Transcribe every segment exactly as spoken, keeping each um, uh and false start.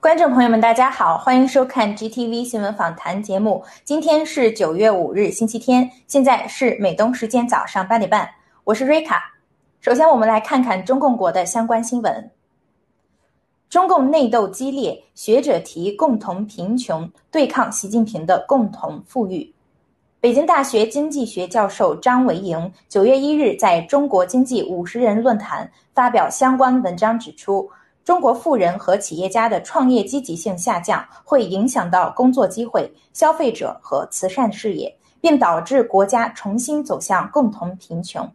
观众朋友们大家好，欢迎收看 G T V 新闻访谈节目。今天是九月五日星期天，现在是美东时间早上八点半，我是瑞卡。首先我们来看看中共国的相关新闻。中共内斗激烈，学者提共同贫穷，对抗习近平的共同富裕。北京大学经济学教授张维迎九月一日在中国经济五十人论坛发表相关文章，指出中国富人和企业家的创业积极性下降，会影响到工作机会、消费者和慈善事业，并导致国家重新走向共同贫穷。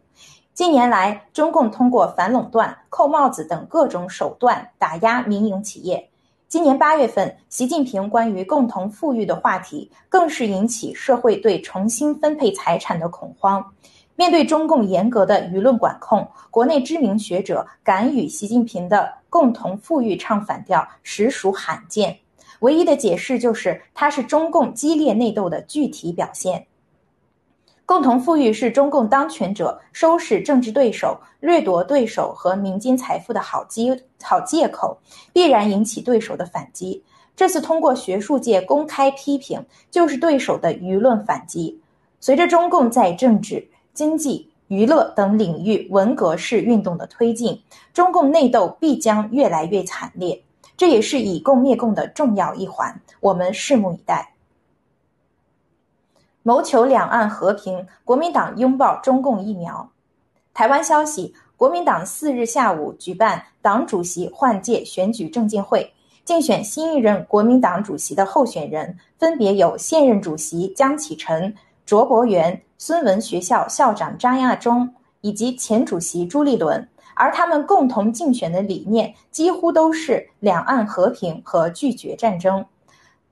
近年来，中共通过反垄断、扣帽子等各种手段打压民营企业。今年八月份，习近平关于共同富裕的话题更是引起社会对重新分配财产的恐慌。面对中共严格的舆论管控，国内知名学者敢与习近平的共同富裕唱反调，实属罕见。唯一的解释就是，它是中共激烈内斗的具体表现。共同富裕是中共当权者收拾政治对手、掠夺对手和民间财富的好机好借口，必然引起对手的反击。这次通过学术界公开批评，就是对手的舆论反击。随着中共在政治、经济、娱乐等领域文革式运动的推进，中共内斗必将越来越惨烈，这也是以共灭共的重要一环，我们拭目以待。谋求两岸和平，国民党拥抱中共疫苗。台湾消息，国民党四日下午举办党主席换届选举证监会，竞选新一任国民党主席的候选人分别有现任主席江启臣、卓伯源、孙文学校校长张亚中以及前主席朱立伦，而他们共同竞选的理念几乎都是两岸和平和拒绝战争。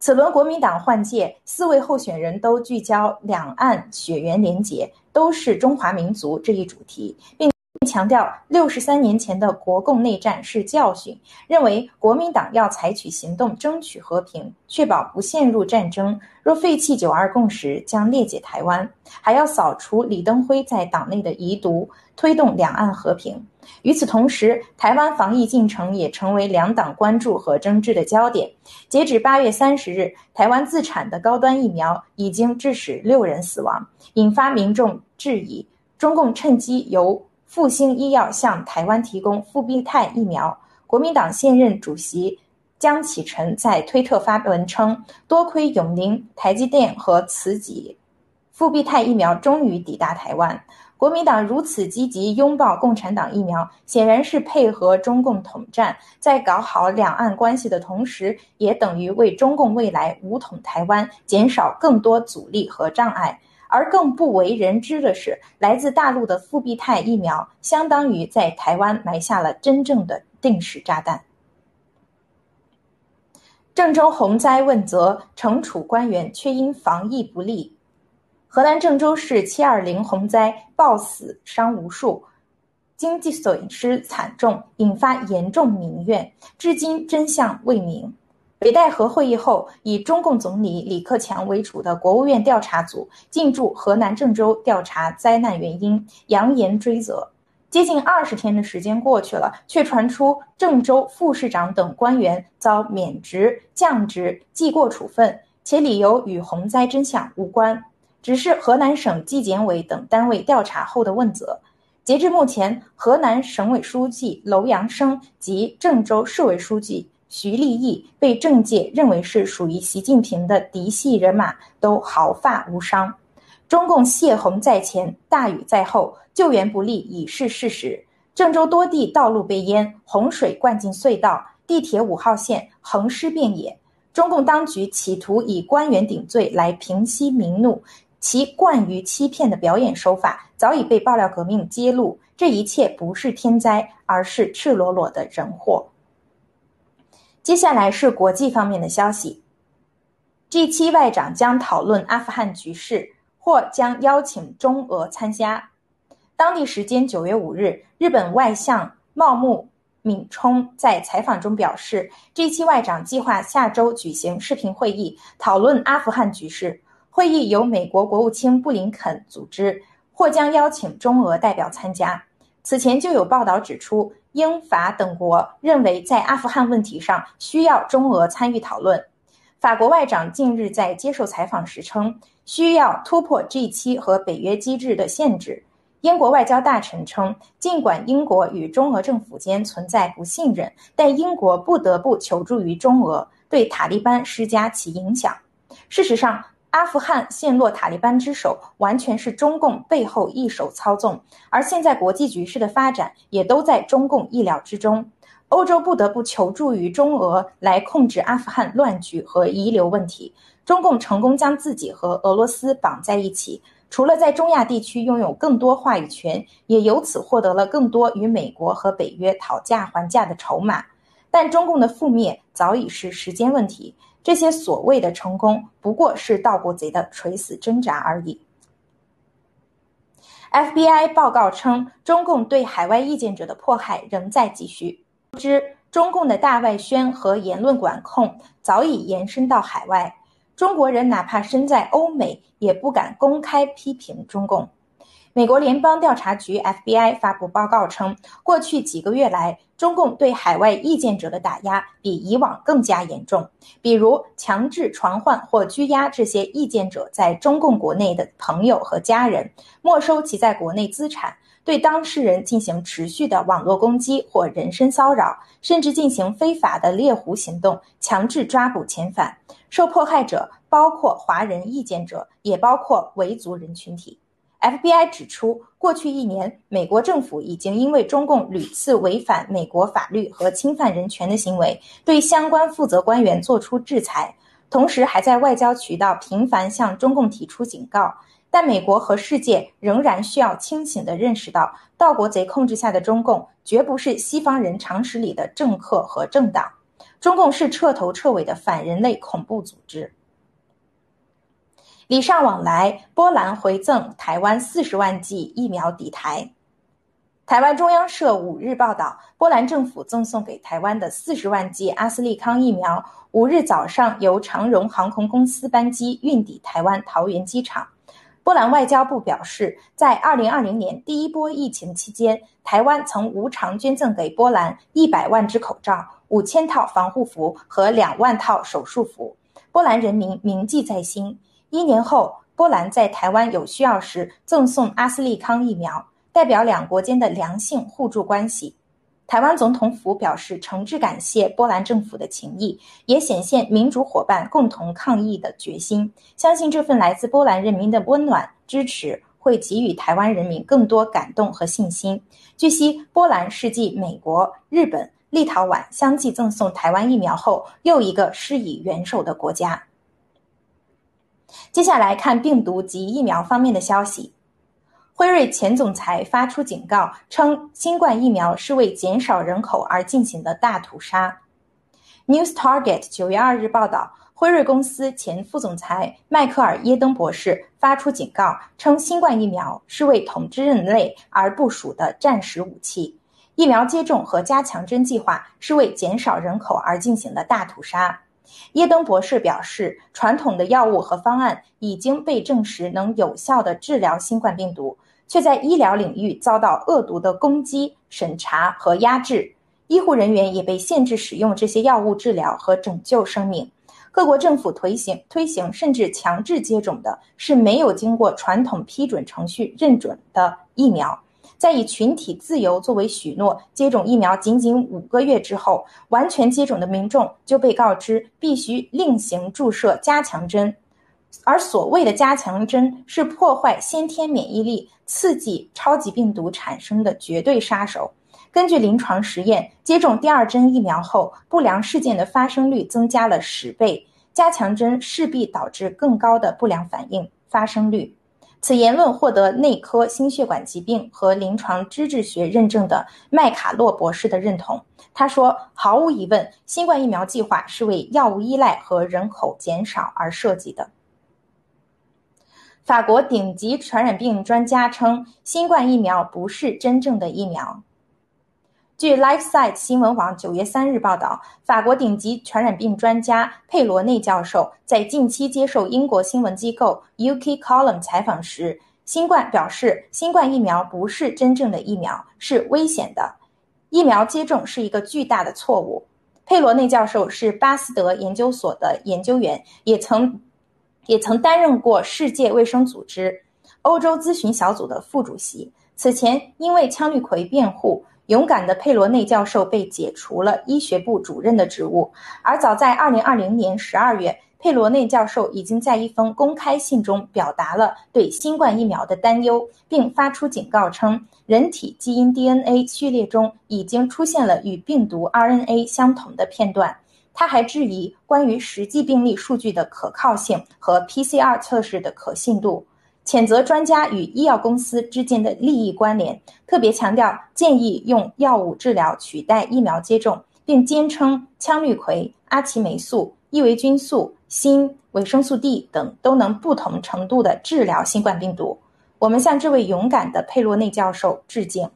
此轮国民党换届，四位候选人都聚焦两岸血缘连结，都是中华民族这一主题，并强调六十三年前的国共内战是教训，认为国民党要采取行动争取和平，确保不陷入战争，若废弃九二共识将裂解台湾，还要扫除李登辉在党内的遗毒，推动两岸和平。与此同时，台湾防疫进程也成为两党关注和争执的焦点。截止八月三十日，台湾自产的高端疫苗已经致使六人死亡，引发民众质疑中共趁机由复星医药向台湾提供复必泰疫苗。国民党现任主席江启臣在推特发文称，多亏永宁、台积电和慈济，复必泰疫苗终于抵达台湾。国民党如此积极拥抱共产党疫苗，显然是配合中共统战，在搞好两岸关系的同时，也等于为中共未来武统台湾减少更多阻力和障碍。而更不为人知的是，来自大陆的复必泰疫苗相当于在台湾埋下了真正的定时炸弹。郑州洪灾问责，惩处官员却因防疫不力。河南郑州市七二零洪灾暴死伤无数，经济损失惨重，引发严重民怨，至今真相未明。北戴河会议后，以中共总理李克强为主的国务院调查组进驻河南郑州调查灾难原因，扬言追责。接近二十天的时间过去了，却传出郑州副市长等官员遭免职、降职、记过处分，且理由与洪灾真相无关，只是河南省纪检委等单位调查后的问责。截至目前，河南省委书记楼阳生及郑州市委书记徐立毅被政界认为是属于习近平的嫡系人马，都毫发无伤。中共泄洪在前，大雨在后，救援不力已是事实。郑州多地道路被淹，洪水灌进隧道，地铁五号线横尸遍野。中共当局企图以官员顶罪来平息民怒，其惯于欺骗的表演手法早已被爆料革命揭露，这一切不是天灾，而是赤裸裸的人祸。接下来是国际方面的消息。这期外长将讨论阿富汗局势，或将邀请中俄参加。当地时间九月五日，日本外相茂木敏充在采访中表示，这期外长计划下周举行视频会议，讨论阿富汗局势。会议由美国国务卿布林肯组织，或将邀请中俄代表参加。此前就有报道指出，英法等国认为在阿富汗问题上需要中俄参与讨论。法国外长近日在接受采访时称，需要突破 G 七 和北约机制的限制。英国外交大臣称，尽管英国与中俄政府间存在不信任，但英国不得不求助于中俄，对塔利班施加其影响。事实上，阿富汗陷落塔利班之手，完全是中共背后一手操纵，而现在国际局势的发展也都在中共意料之中。欧洲不得不求助于中俄来控制阿富汗乱局和遗留问题。中共成功将自己和俄罗斯绑在一起，除了在中亚地区拥有更多话语权，也由此获得了更多与美国和北约讨价还价的筹码。但中共的覆灭早已是时间问题，这些所谓的成功不过是盗国贼的垂死挣扎而已。F B I 报告称，中共对海外意见者的迫害仍在继续。之，中共的大外宣和言论管控早已延伸到海外，中国人哪怕身在欧美，也不敢公开批评中共。美国联邦调查局 F B I 发布报告称，过去几个月来，中共对海外意见者的打压比以往更加严重，比如强制传唤或拘押这些意见者在中共国内的朋友和家人，没收其在国内资产，对当事人进行持续的网络攻击或人身骚扰，甚至进行非法的猎狐行动，强制抓捕遣返。受迫害者包括华人意见者，也包括维族人群体。F B I 指出，过去一年，美国政府已经因为中共屡次违反美国法律和侵犯人权的行为，对相关负责官员作出制裁，同时还在外交渠道频繁向中共提出警告。但美国和世界仍然需要清醒地认识到，盗国贼控制下的中共绝不是西方人常识里的政客和政党，中共是彻头彻尾的反人类恐怖组织。礼尚往来，波兰回赠台湾四十万剂疫苗抵台。台湾中央社五日报道，波兰政府赠送给台湾的四十万剂阿斯利康疫苗，五日早上由长荣航空公司班机运抵台湾桃园机场。波兰外交部表示，在二零二零年第一波疫情期间，台湾曾无偿捐赠给波兰一百万只口罩、五千套防护服和两万套手术服，波兰人民铭记在心。一年后，波兰在台湾有需要时赠送阿斯利康疫苗，代表两国间的良性互助关系。台湾总统府表示诚挚感谢波兰政府的情谊，也显现民主伙伴共同抗疫的决心，相信这份来自波兰人民的温暖支持会给予台湾人民更多感动和信心。据悉，波兰是继美国、日本、立陶宛相继赠送台湾疫苗后，又一个施以援手的国家。接下来看病毒及疫苗方面的消息。辉瑞前总裁发出警告，称新冠疫苗是为减少人口而进行的大屠杀。 NewsTarget 九月二日报道，辉瑞公司前副总裁迈克尔·耶登博士发出警告，称新冠疫苗是为统治人类而部署的战时武器，疫苗接种和加强针计划是为减少人口而进行的大屠杀。耶登博士表示，传统的药物和方案已经被证实能有效地治疗新冠病毒，却在医疗领域遭到恶毒的攻击、审查和压制，医护人员也被限制使用这些药物治疗和拯救生命。各国政府推行推行甚至强制接种的是没有经过传统批准程序认准的疫苗，在以群体自由作为许诺接种疫苗仅仅五个月之后，完全接种的民众就被告知必须另行注射加强针，而所谓的加强针是破坏先天免疫力、刺激超级病毒产生的绝对杀手。根据临床实验，接种第二针疫苗后，不良事件的发生率增加了十倍，加强针势必导致更高的不良反应发生率。此言论获得内科心血管疾病和临床脂质学认证的麦卡洛博士的认同。他说，毫无疑问，新冠疫苗计划是为药物依赖和人口减少而设计的。法国顶级传染病专家称，新冠疫苗不是真正的疫苗。据 LifeSite 新闻网九月三日报道，法国顶级传染病专家佩罗内教授在近期接受英国新闻机构 U K Column 采访时，新冠表示，新冠疫苗不是真正的疫苗，是危险的。疫苗接种是一个巨大的错误。佩罗内教授是巴斯德研究所的研究员，也曾也曾担任过世界卫生组织欧洲咨询小组的副主席。此前，因为羟氯喹辩护，勇敢的佩罗内教授被解除了医学部主任的职务，而早在二零二零年十二月，佩罗内教授已经在一封公开信中表达了对新冠疫苗的担忧，并发出警告称，人体基因 D N A 序列中已经出现了与病毒 R N A 相同的片段。他还质疑关于实际病例数据的可靠性和 P C R 测试的可信度，谴责专家与医药公司之间的利益关联，特别强调建议用药物治疗取代疫苗接种，并坚称羟氯喹、阿奇霉素、异维菌素、锌、维生素 D 等都能不同程度地治疗新冠病毒。我们向这位勇敢的佩洛内教授致敬。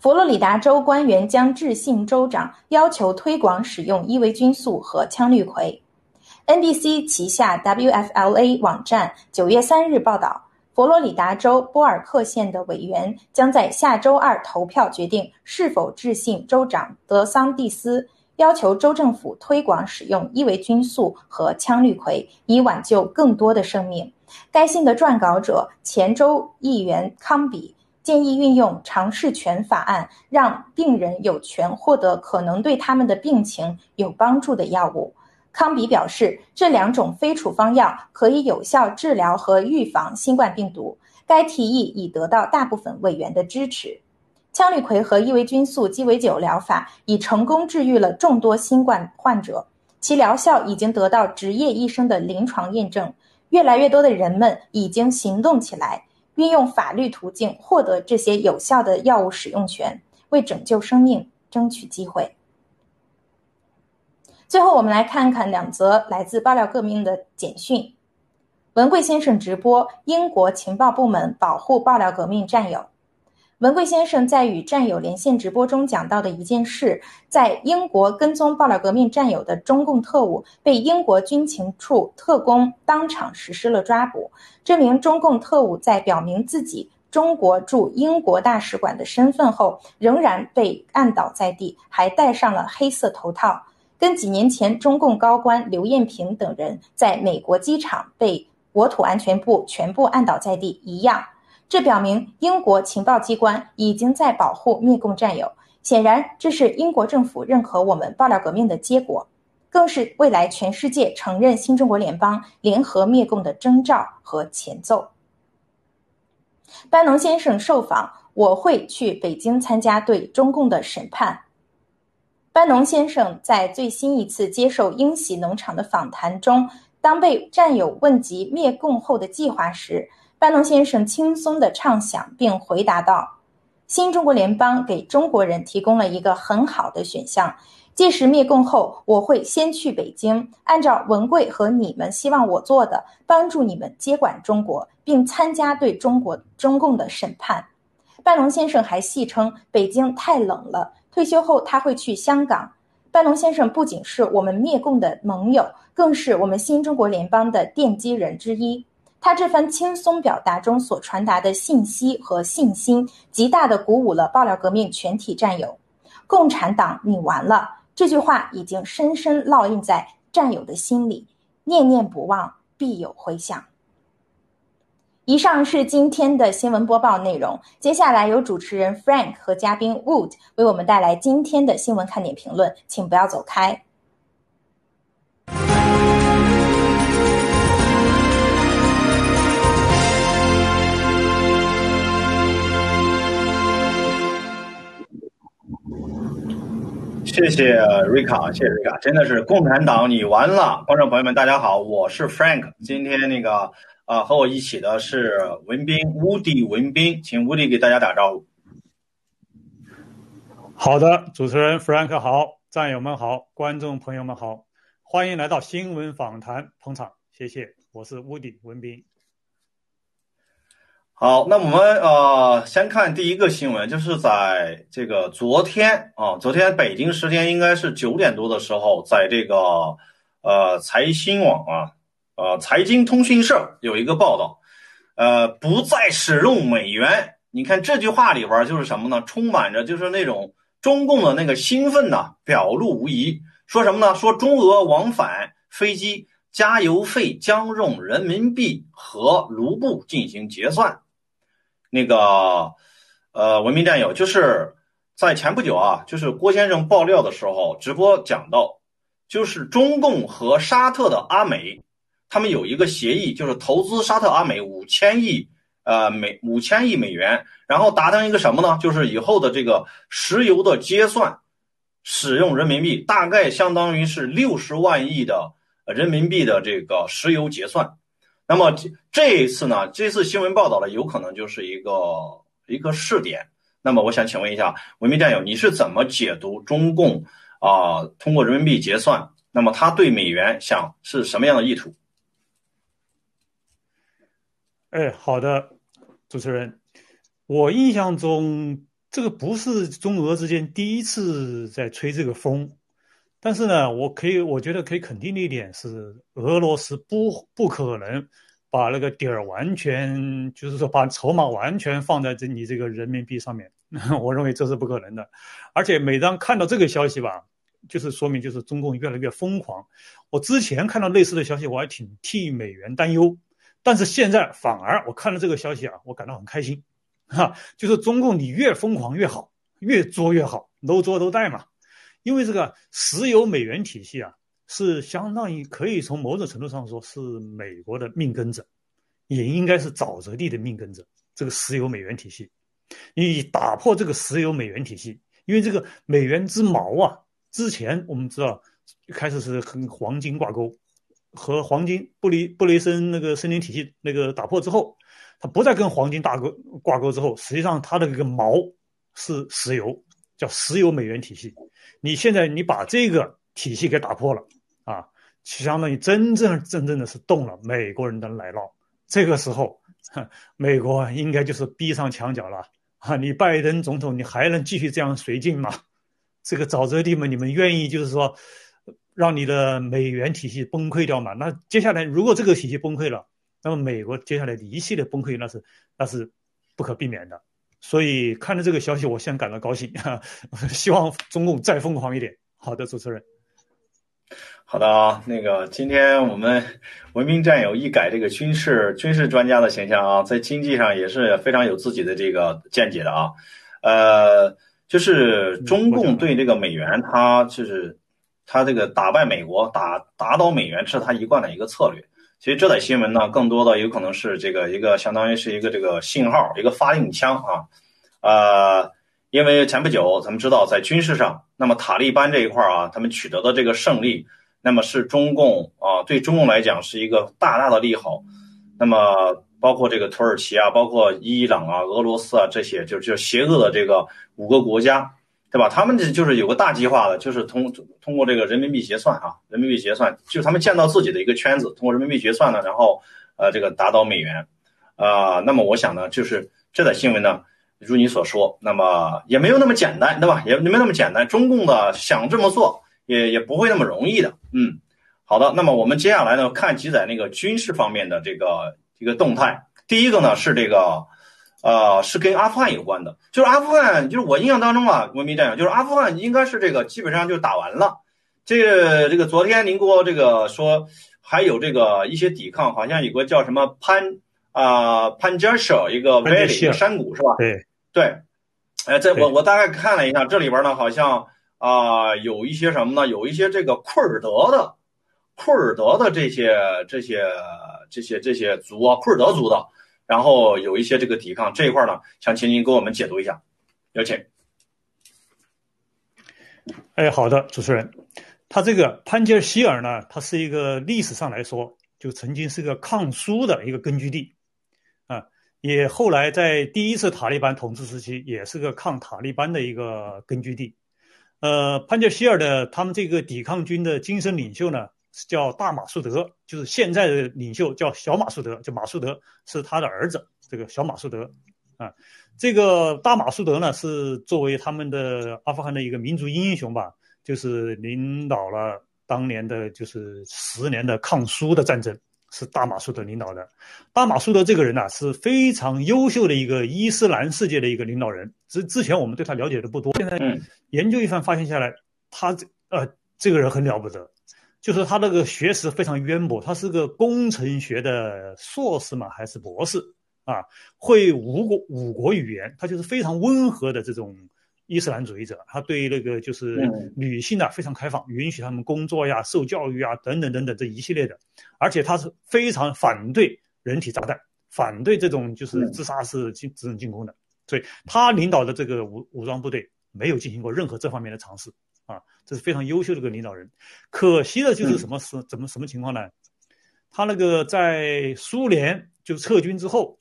佛罗里达州官员将致信州长，要求推广使用伊维菌素和羟氯喹。N B C 旗下 W F L A 网站九月三日报道，佛罗里达州波尔克县的委员将在下周二投票决定是否致信州长德桑蒂斯，要求州政府推广使用伊维菌素和羟氯喹，以挽救更多的生命。该信的撰稿者前州议员康比建议运用尝试权法案，让病人有权获得可能对他们的病情有帮助的药物。康比表示，这两种非处方药可以有效治疗和预防新冠病毒。该提议已得到大部分委员的支持。羟氯喹和伊维菌素鸡尾酒疗法已成功治愈了众多新冠患者，其疗效已经得到职业医生的临床验证。越来越多的人们已经行动起来，运用法律途径获得这些有效的药物使用权，为拯救生命争取机会。最后，我们来看看两则来自爆料革命的简讯。文贵先生直播英国情报部门保护爆料革命战友。文贵先生在与战友连线直播中讲到的一件事，在英国跟踪爆料革命战友的中共特务被英国军情处特工当场实施了抓捕。这名中共特务在表明自己中国驻英国大使馆的身份后，仍然被按倒在地，还戴上了黑色头套，跟几年前中共高官刘艳平等人在美国机场被国土安全部全部按倒在地一样。这表明英国情报机关已经在保护灭共战友，显然这是英国政府认可我们爆料革命的结果，更是未来全世界承认新中国联邦联合灭共的征兆和前奏。班农先生受访，我会去北京参加对中共的审判。班农先生在最新一次接受英喜农场的访谈中，当被战友问及灭共后的计划时，班农先生轻松地畅想并回答道，新中国联邦给中国人提供了一个很好的选项，届时灭共后，我会先去北京，按照文贵和你们希望我做的，帮助你们接管中国，并参加对中国中共的审判。班农先生还戏称北京太冷了，退休后他会去香港。班农先生不仅是我们灭共的盟友，更是我们新中国联邦的奠基人之一。他这番轻松表达中所传达的信息和信心，极大地鼓舞了爆料革命全体战友。共产党你完了，这句话已经深深烙印在战友的心里，念念不忘，必有回响。以上是今天的新闻播报内容，接下来由主持人 Frank 和嘉宾 Wood 为我们带来今天的新闻看点评论，请不要走开。谢谢瑞卡，谢谢瑞卡，真的是共产党你完了。观众朋友们大家好，我是 Frank， 今天那个啊、呃，和我一起的是文斌，乌迪文斌，请乌迪给大家打招呼。好的，主持人 Frank 好，战友们好，观众朋友们好，欢迎来到新闻访谈捧场，谢谢，我是乌迪文斌。好，那我们呃先看第一个新闻，就是在这个昨天啊，昨天北京时间应该是九点多的时候，在这个呃财新网啊，呃财经通讯社有一个报道，呃不再使用美元。你看这句话里边就是什么呢？充满着就是那种中共的那个兴奋呢、啊，表露无遗。说什么呢？说中俄往返飞机加油费将用人民币和卢布进行结算。那个呃文明战友，就是在前不久啊，就是郭先生爆料的时候直播讲到，就是中共和沙特的阿美他们有一个协议，就是投资沙特阿美五千亿呃美五千亿美元，然后达成一个什么呢，就是以后的这个石油的结算使用人民币，大概相当于是六十万亿的人民币的这个石油结算。那么这一次呢，这次新闻报道的有可能就是一个一个试点。那么我想请问一下文明战友，你是怎么解读中共啊、呃、通过人民币结算，那么他对美元想是什么样的意图？哎，好的，主持人，我印象中这个不是中俄之间第一次在吹这个风，但是呢，我可以我觉得可以肯定的一点是，俄罗斯不不可能把那个底儿完全，就是说把筹码完全放在这你这个人民币上面，我认为这是不可能的。而且每当看到这个消息吧，就是说明就是中共越来越疯狂。我之前看到类似的消息，我还挺替美元担忧，但是现在反而我看到这个消息啊，我感到很开心，哈，就是中共你越疯狂越好，越作越好，搂作都带嘛。因为这个石油美元体系啊，是相当于可以从某种程度上说是美国的命根子，也应该是沼泽地的命根子。这个石油美元体系，你打破这个石油美元体系，因为这个美元之锚啊，之前我们知道开始是跟黄金挂钩，和黄金布雷布雷森那个森林体系那个打破之后，它不再跟黄金挂钩挂钩之后，实际上它的这个锚是石油，叫石油美元体系。你现在你把这个体系给打破了啊，相当于真正真正的是动了美国人的奶酪。这个时候美国应该就是逼上墙角了啊！你拜登总统你还能继续这样绥靖吗？这个沼泽地们，你们愿意就是说让你的美元体系崩溃掉嘛？那接下来如果这个体系崩溃了，那么美国接下来的一系列崩溃那是那是不可避免的。所以看了这个消息，我先感到高兴，希望中共再疯狂一点。好的，主持人。好的啊，那个今天我们文明战友一改这个军事军事专家的形象啊，在经济上也是非常有自己的这个见解的啊。呃，就是中共对这个美元，它就是它这个打败美国、打打倒美元是它一贯的一个策略。所以这类新闻呢，更多的有可能是这个一个相当于是一个这个信号，一个发令枪啊，呃，因为前不久咱们知道在军事上，那么塔利班这一块啊，他们取得的这个胜利，那么是中共啊，对中共来讲是一个大大的利好，那么包括这个土耳其啊，包括伊朗啊、俄罗斯啊这些，就就邪恶的这个五个国家，对吧？他们就是有个大计划的，就是通通过这个人民币结算啊，人民币结算，就是他们建造自己的一个圈子，通过人民币结算呢，然后呃这个打倒美元，啊、呃，那么我想呢，就是这则新闻呢，如你所说，那么也没有那么简单，对吧？也没那么简单，中共的想这么做也也不会那么容易的，嗯，好的，那么我们接下来呢，看几载那个军事方面的这个一个动态，第一个呢是这个。呃，是跟阿富汗有关的，就是阿富汗，就是我印象当中啊，文明战友，就是阿富汗应该是这个基本上就打完了。这个这个昨天您给我这个说，还有这个一些抵抗，好像有个叫什么潘啊、呃、潘加舍一个 valley 一个山谷是吧？对对，哎，在我我大概看了一下，这里边呢好像啊、呃、有一些什么呢？有一些这个库尔德的库尔德的这些这些这些这些族啊，库尔德族的。然后有一些这个抵抗这一块呢，想请您给我们解读一下，有请。哎，好的，主持人，他这个潘杰希尔呢，他是一个历史上来说就曾经是个抗苏的一个根据地啊，也后来在第一次塔利班统治时期也是个抗塔利班的一个根据地。呃，潘加希尔的他们这个抵抗军的精神领袖呢叫大马苏德，就是现在的领袖叫小马苏德，就马苏德是他的儿子，这个小马苏德啊，这个大马苏德呢是作为他们的阿富汗的一个民族英雄吧，就是领导了当年的就是十年的抗苏的战争，是大马苏德领导的。大马苏德这个人呢、啊、是非常优秀的一个伊斯兰世界的一个领导人，之之前我们对他了解的不多，现在研究一番发现下来，他呃这个人很了不得。就是他那个学识非常渊博，他是个工程学的硕士嘛还是博士啊，会五国五国语言，他就是非常温和的这种伊斯兰主义者，他对那个就是女性啊非常开放，允许他们工作呀受教育啊等等等等这一系列的，而且他是非常反对人体炸弹，反对这种就是自杀式进这种进攻的，所以他领导的这个武武装部队没有进行过任何这方面的尝试啊，这是非常优秀的一个领导人。可惜的就是什么是怎么什么情况呢？他那个在苏联就撤军之后，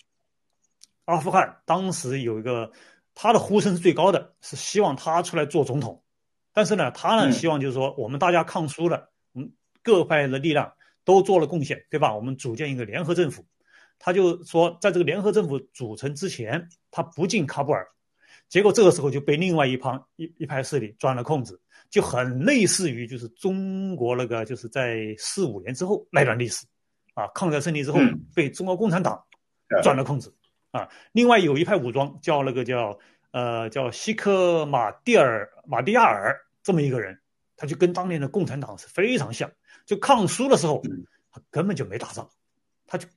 阿富汗当时有一个他的呼声是最高的，是希望他出来做总统。但是呢，他呢希望就是说我们大家抗苏了，嗯，各派的力量都做了贡献，对吧？我们组建一个联合政府。他就说，在这个联合政府组成之前，他不进喀布尔。结果这个时候就被另外一帮一一派势力钻了空子，就很类似于就是中国那个就是在四五年之后那段历史啊，抗战胜利之后被中国共产党钻了空子啊。另外有一派武装叫那个叫呃叫希克马蒂尔马蒂亚尔这么一个人，他就跟当年的共产党是非常像，就抗苏的时候他根本就没打仗，他就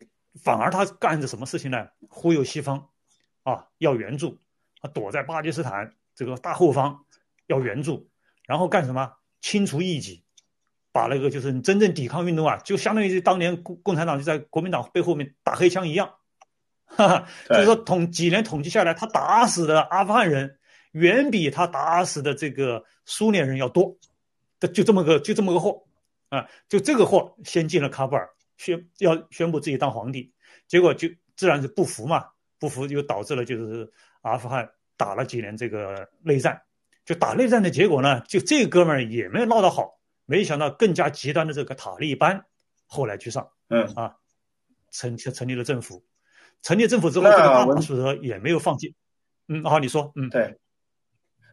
反而他干着什么事情呢？忽悠西方啊要援助。他躲在巴基斯坦这个大后方要援助，然后干什么？清除异己，把那个就是真正抵抗运动啊，就相当于当年共产党就在国民党背后面打黑枪一样，哈哈。就是说统几年统计下来，他打死的阿富汗人远比他打死的这个苏联人要多，就这么个就这么个货啊，就这个货先进了喀布尔，宣要宣布自己当皇帝，结果就自然是不服嘛，不服就导致了就是。阿富汗打了几年这个内战，就打内战的结果呢，就这哥们儿也没有闹得好，没想到更加极端的这个塔利班后来居上，嗯啊，成成立了政府，成立政府之后，这个大马苏德也没有放弃，嗯，好，你说，嗯，对，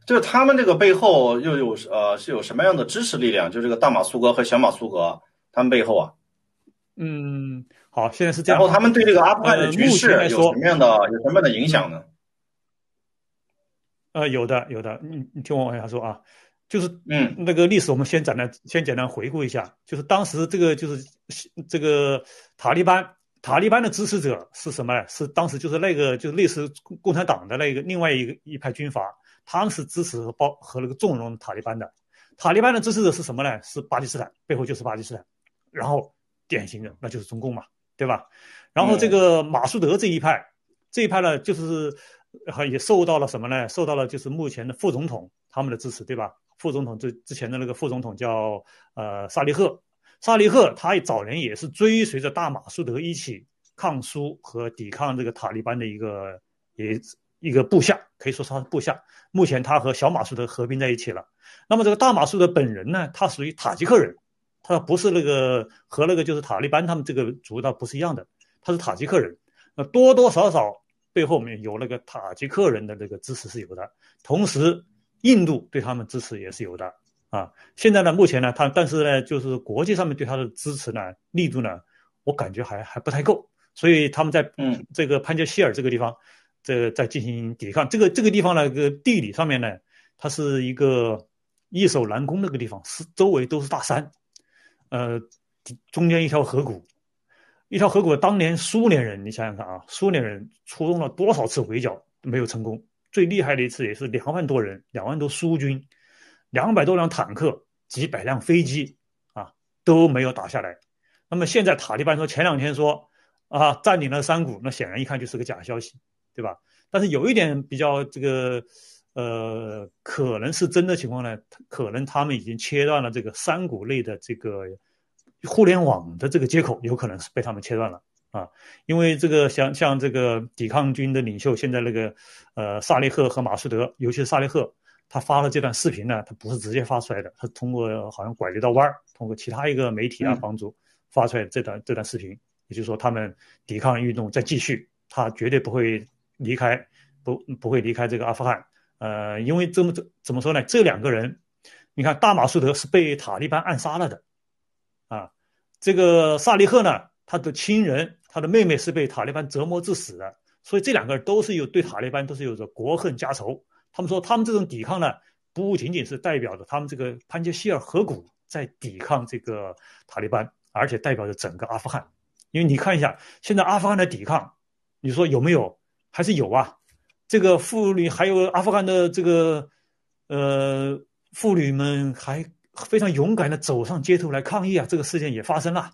就是他们这个背后又有呃是有什么样的支持力量？就这个大马苏格和小马苏格他们背后啊，嗯，好，现在是这样，然后他们对这个阿富汗的局势有什么样的、呃、有什么样的影响呢？呃，有的，有的，你你听我往下说啊，就是嗯，那个历史我们先简单先简单回顾一下，就是当时这个就是这个塔利班塔利班的支持者是什么呢？是当时就是那个就是类似共产党的那个另外一个一派军阀，他们是支持和包和那个纵容塔利班的。塔利班的支持者是什么呢？是巴基斯坦，背后就是巴基斯坦，然后典型的那就是中共嘛，对吧？然后这个马苏德这一派，嗯、这一派呢就是。也受到了什么呢？受到了就是目前的副总统他们的支持，对吧？副总统之之前的那个副总统叫呃萨利赫，萨利赫他早年也是追随着大马苏德一起抗苏和抵抗这个塔利班的一个也一个部下，可以说是他的部下。目前他和小马苏德合并在一起了。那么这个大马苏德本人呢，他属于塔吉克人，他不是那个和那个就是塔利班他们这个族他不是一样的，他是塔吉克人，那多多少少。背后面有那个塔吉克人的这个支持是有的，同时印度对他们支持也是有的啊。现在呢，目前呢，他但是呢，就是国际上面对他的支持呢力度呢，我感觉还还不太够，所以他们在这个潘加希尔这个地方，这在进行抵抗。这个这个地方呢，个地理上面呢，它是一个易守难攻那个地方，是周围都是大山，呃，中间一条河谷。一条河谷，当年苏联人，你想想看啊，苏联人出动了多少次围剿没有成功？最厉害的一次也是两万多人，两万多苏军，两百多辆坦克，几百辆飞机啊都没有打下来。那么现在塔利班说前两天说啊占领了山谷，那显然一看就是个假消息，对吧？但是有一点比较这个呃可能是真的情况呢，可能他们已经切断了这个山谷内的这个互联网的这个接口有可能是被他们切断了啊，因为这个像像这个抵抗军的领袖，现在那个呃萨利赫和马斯德，尤其是萨利赫，他发了这段视频呢，他不是直接发出来的，他通过好像拐了一道弯儿，通过其他一个媒体啊帮助发出来这段这段视频，也就是说他们抵抗运动在继续，他绝对不会离开，不不会离开这个阿富汗，呃，因为这么怎么说呢？这两个人，你看大马士德是被塔利班暗杀了的。啊，这个萨利赫呢，他的亲人，他的妹妹是被塔利班折磨致死的，所以这两个人都是有对塔利班都是有着国恨家仇。他们说，他们这种抵抗呢，不仅仅是代表着他们这个潘杰希尔河谷在抵抗这个塔利班，而且代表着整个阿富汗。因为你看一下，现在阿富汗的抵抗，你说有没有？还是有啊。这个妇女还有阿富汗的这个，呃，妇女们还非常勇敢的走上街头来抗议啊，这个事件也发生了，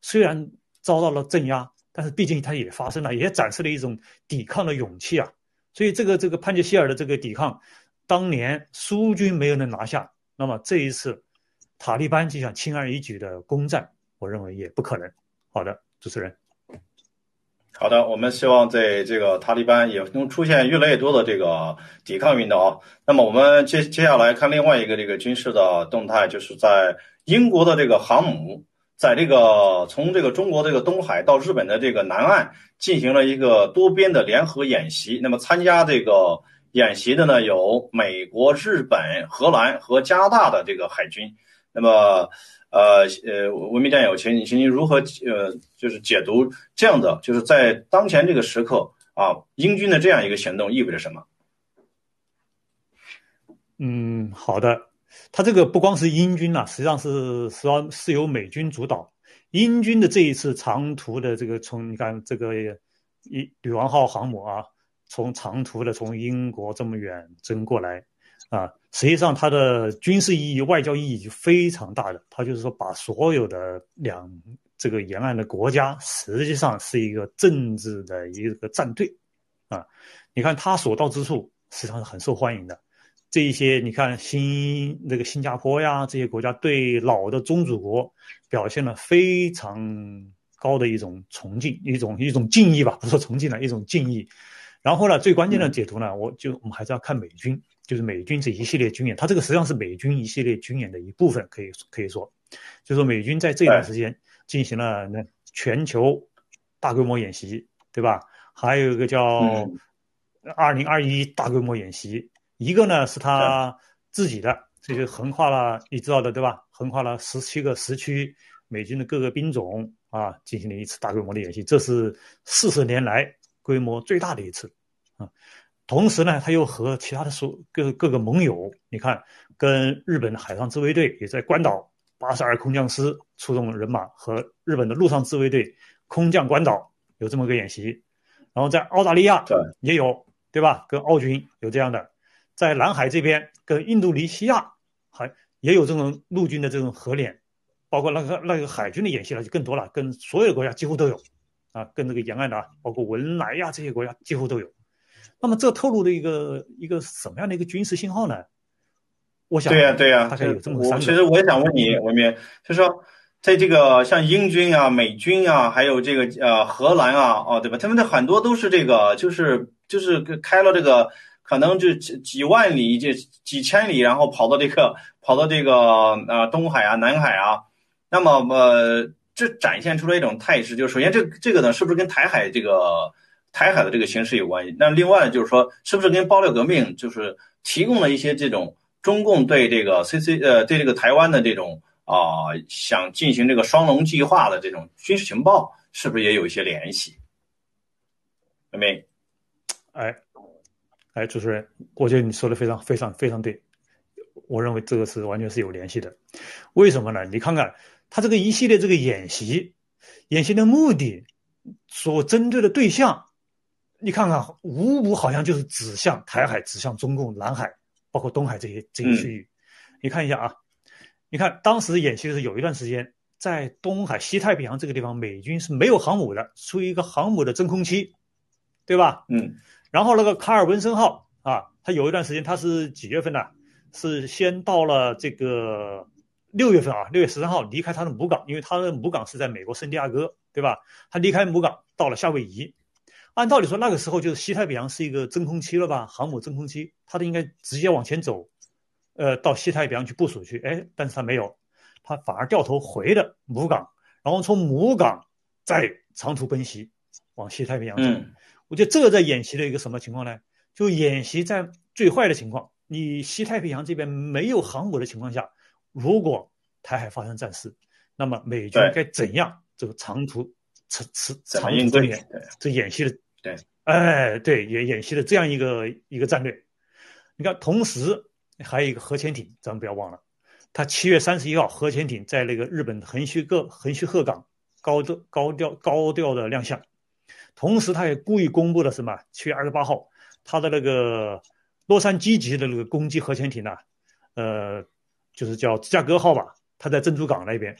虽然遭到了镇压，但是毕竟它也发生了，也展示了一种抵抗的勇气啊。所以这个这个潘杰希尔的这个抵抗，当年苏军没有能拿下，那么这一次塔利班就想轻而易举的攻占，我认为也不可能。好的，主持人。好的，我们希望在这个塔利班也能出现越来越多的这个抵抗运动啊。那么我们接接下来看另外一个这个军事的动态，就是在英国的这个航母在这个从这个中国这个东海到日本的这个南岸进行了一个多边的联合演习。那么参加这个演习的呢有美国、日本、荷兰和加拿大的这个海军。那么呃呃，文明战友，请你，请您如何呃，就是解读这样的，就是在当前这个时刻啊，英军的这样一个行动意味着什么？嗯，好的，他这个不光是英军啊，实际上是实际上是由美军主导。英军的这一次长途的这个从你看这个一女王号航母啊，从长途的从英国这么远征过来。啊，实际上它的军事意义、外交意义就非常大的，它就是说把所有的两这个沿岸的国家，实际上是一个政治的一个战队，啊，你看它所到之处，实际上是很受欢迎的。这一些你看新那个新加坡呀，这些国家对老的宗主国表现了非常高的一种崇敬，一种一种敬意吧，不说崇敬了，一种敬意。然后呢，最关键的解读呢，我就我们还是要看美军。就是美军这一系列军演，它这个实际上是美军一系列军演的一部分，可以可以说，就是说美军在这段时间进行了全球大规模演习，对吧？还有一个叫二零二一大规模演习，嗯、一个呢是他自己的，这就横跨了你知道的，对吧？横跨了十七个时区，美军的各个兵种啊，进行了一次大规模的演习，这是四十年来规模最大的一次啊。同时呢，他又和其他的所各各个盟友，你看，跟日本的海上自卫队也在关岛八十二空降师出动人马，和日本的陆上自卫队空降关岛有这么个演习，然后在澳大利亚也有，对吧？跟澳军有这样的，在南海这边跟印度尼西亚还也有这种陆军的这种合练，包括那个那个海军的演习呢就更多了，跟所有国家几乎都有，啊，跟这个沿岸的包括文莱呀这些国家几乎都有。那么这透露的一个一个什么样的一个军事信号呢？我想对呀、啊、对呀、啊，大概有这么三个。其实我也想问你，文明，就是说，在这个像英军啊、美军啊，还有这个呃荷兰啊，哦对吧？他们的很多都是这个，就是就是开了这个，可能就几几万里、就几千里，然后跑到这个跑到这个呃东海啊、南海啊，那么呃，这展现出来一种态势，就是首先这个、这个呢，是不是跟台海这个？台海的这个形势有关系，那另外就是说，是不是跟爆料革命就是提供了一些这种中共对这个 C C 呃对这个台湾的这种啊、呃、想进行这个双龙计划的这种军事情报，是不是也有一些联系？没，哎，哎，主持人，我觉得你说的非常非常非常对，我认为这个是完全是有联系的。为什么呢？你看看他这个一系列这个演习，演习的目的，所针对的对象。你看看，五五好像就是指向台海、指向中共、南海，包括东海这些这些区域。嗯、你看一下啊，你看当时演习的时候有一段时间，在东海、西太平洋这个地方，美军是没有航母的，处于一个航母的真空期，对吧？嗯。然后那个卡尔文森号啊，它有一段时间它是几月份呢？是先到了这个六月份啊，六月十三号离开他的母港，因为他的母港是在美国圣地亚哥，对吧？他离开母港到了夏威夷。按道理说，那个时候就是西太平洋是一个真空期了吧，航母真空期，他都应该直接往前走，呃，到西太平洋去部署去。哎，但是他没有，他反而掉头回的母港，然后从母港再长途奔袭往西太平洋走。嗯，我觉得这个在演习的一个什么情况呢？就演习在最坏的情况，你西太平洋这边没有航母的情况下，如果台海发生战事，那么美军该怎样这个长途长长长应对这演习的？对，哎，对，也演习的这样一个一个战略。你看，同时还有一个核潜艇，咱们不要忘了，它七月三十一号核潜艇在那个日本横须贺横须贺港高调高调高调的亮相。同时，它也故意公布了什么？七月二十八号，它的那个洛杉矶级的那个攻击核潜艇呢、啊，呃。就是叫芝加哥号吧，它在珍珠港那边，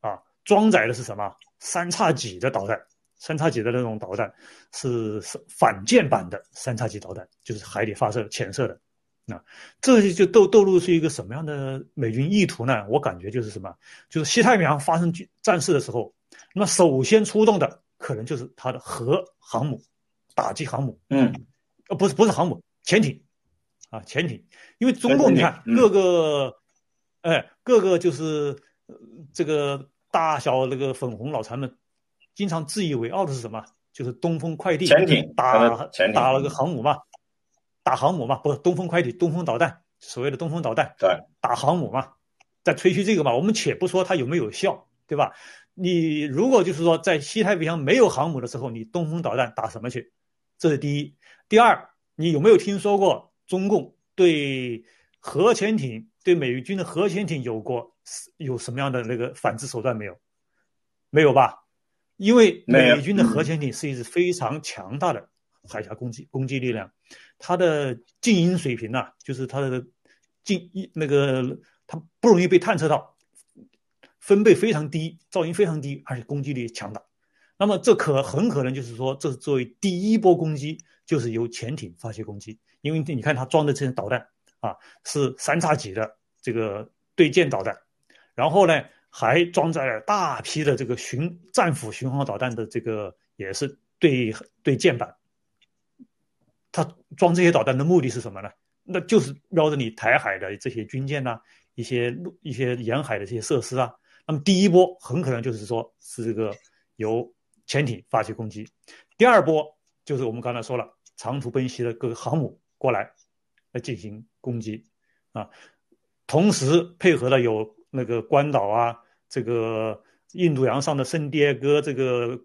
啊，装载的是什么？三叉戟的导弹，三叉戟的那种导弹是反舰版的三叉戟导弹，就是海底发射、潜射的。那、啊、这就透透露出一个什么样的美军意图呢？我感觉就是什么，就是西太平洋发生战事的时候，那么首先出动的可能就是它的核航母、打击航母，嗯，呃，不是不是航母，潜艇，啊，潜艇，因为中共你看、嗯、各个。哎，各个就是、呃、这个大小那个粉红脑残们，经常自以为傲的是什么？就是东风快递潜艇打潜艇打了个航母嘛，打航母嘛，不是东风快递，东风导弹，所谓的东风导弹，对，打航母嘛，在吹嘘这个嘛。我们且不说它有没有效，对吧？你如果就是说在西太平洋没有航母的时候，你东风导弹打什么去？这是第一。第二，你有没有听说过中共对核潜艇？对美军的核潜艇有过有什么样的那个反制手段没有？没有吧？因为美军的核潜艇是一支非常强大的海峡攻击攻击力量，它的静音水平啊，就是它的静那个它不容易被探测到，分贝非常低，噪音非常低，而且攻击力强大。那么这可很可能就是说，这是作为第一波攻击，就是由潜艇发起攻击，因为你看它装的这些导弹。啊，是三叉戟的这个对舰导弹，然后呢，还装载了大批的这个巡战斧巡航导弹的这个也是对对舰版。它装这些导弹的目的是什么呢？那就是瞄着你台海的这些军舰呐、啊，一些一些沿海的这些设施啊。那么第一波很可能就是说是这个由潜艇发起攻击，第二波就是我们刚才说了长途奔袭的各个航母过来来进行。攻击啊，同时配合了有那个关岛啊，这个印度洋上的圣迭戈这个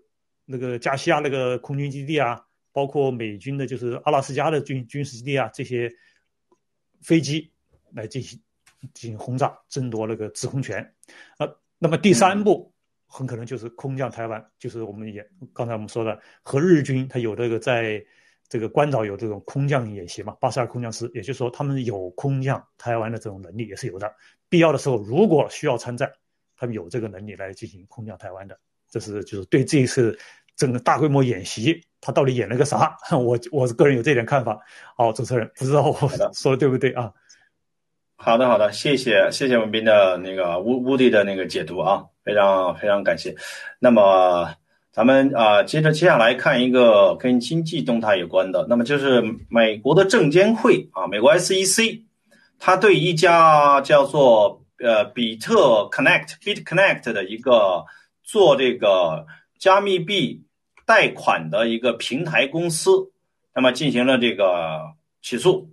那个加西亚那个空军基地啊，包括美军的就是阿拉斯加的军军事基地啊，这些飞机来进行进行轰炸，争夺那个制空权啊。那么第三步很可能就是空降台湾，就是我们也刚才我们说的和日军他有这个在。这个关岛有这种空降演习嘛？八十二空降师，也就是说他们有空降台湾的这种能力也是有的。必要的时候，如果需要参战，他们有这个能力来进行空降台湾的。这是就是对这一次整个大规模演习，他到底演了个啥？我我个人有这点看法。好，主持人，不知道我说的对不对啊？好的，好的，谢谢谢谢文斌的那个乌乌迪的那个解读啊，非常非常感谢。那么。咱们啊，接着接下来看一个跟经济动态有关的，那么就是美国的证监会啊，美国 S E C， 它对一家叫做呃比特 Connect Bit Connect 的一个做这个加密币贷款的一个平台公司，那么进行了这个起诉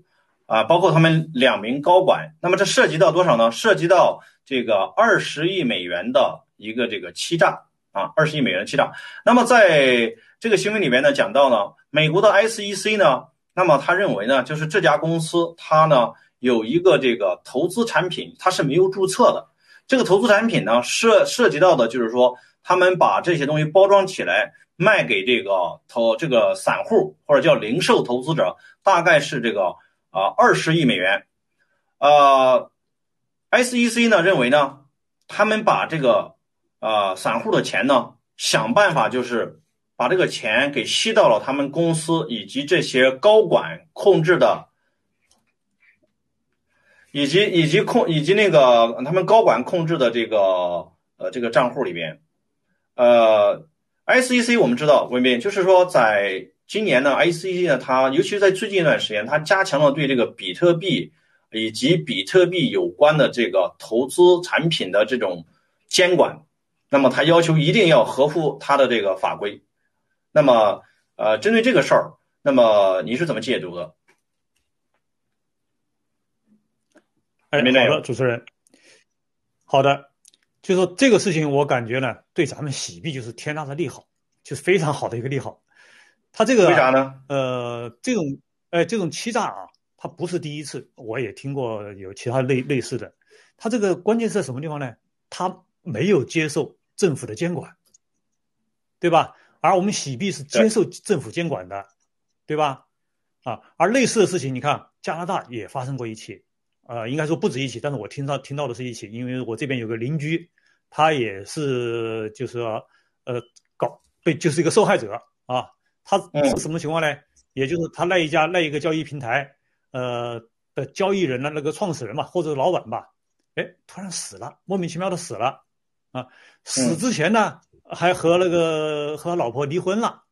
啊，包括他们两名高管，那么这涉及到多少呢？涉及到这个二十亿美元的一个这个欺诈。啊，二十亿美元的欺诈。那么在这个新闻里面呢，讲到呢，美国的 S E C 呢，那么他认为呢，就是这家公司它呢有一个这个投资产品，它是没有注册的。这个投资产品呢，涉涉及到的就是说，他们把这些东西包装起来卖给这个投这个散户或者叫零售投资者，大概是这个啊二十亿美元。呃 ，S E C 呢认为呢，他们把这个。啊、呃，散户的钱呢，想办法就是把这个钱给吸到了他们公司以及这些高管控制的以及以及控以及那个他们高管控制的这个呃这个账户里边，呃 ，S E C 我们知道，文斌就是说，在今年呢 ，S E C 呢，它尤其是在最近一段时间，它加强了对这个比特币以及比特币有关的这个投资产品的这种监管。那么它要求一定要合乎它的这个法规。那么呃，针对这个事儿，那么你是怎么解读的？哎，好的，主持人，好的，就说这个事情，我感觉呢，对咱们洗币就是天大的利好，就是非常好的一个利好。他这个为啥呢？呃，这种哎、呃，这种欺诈啊，它不是第一次，我也听过有其他类类似的。他这个关键是在什么地方呢？他没有接受政府的监管，对吧？而我们洗币是接受政府监管的，对吧？啊，而类似的事情，你看加拿大也发生过一起。呃，应该说不止一起，但是我听到听到的是一起，因为我这边有个邻居，他也是就是呃搞被就是一个受害者啊，他是什么情况呢？也就是他那一家那一个交易平台呃的交易人呢，那个创始人嘛，或者老板吧，哎，突然死了，莫名其妙的死了啊，死之前呢还和那个和老婆离婚了，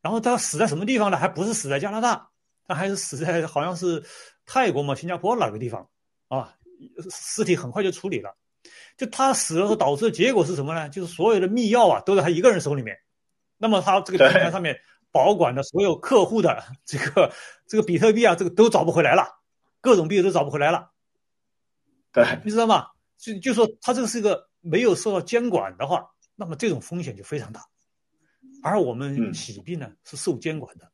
然后他死在什么地方呢？还不是死在加拿大，他还是死在好像是泰国嘛，新加坡哪个地方啊？尸体很快就处理了。就他死了，导致的结果是什么呢？就是所有的密钥啊都在他一个人手里面。那么他这个平台上面保管的所有客户的这个这个比特币啊，这个都找不回来了，各种币都找不回来了。对，你知道吗？就就说他这个是一个没有受到监管的话，那么这种风险就非常大。而我们洗币呢、嗯、是受监管的，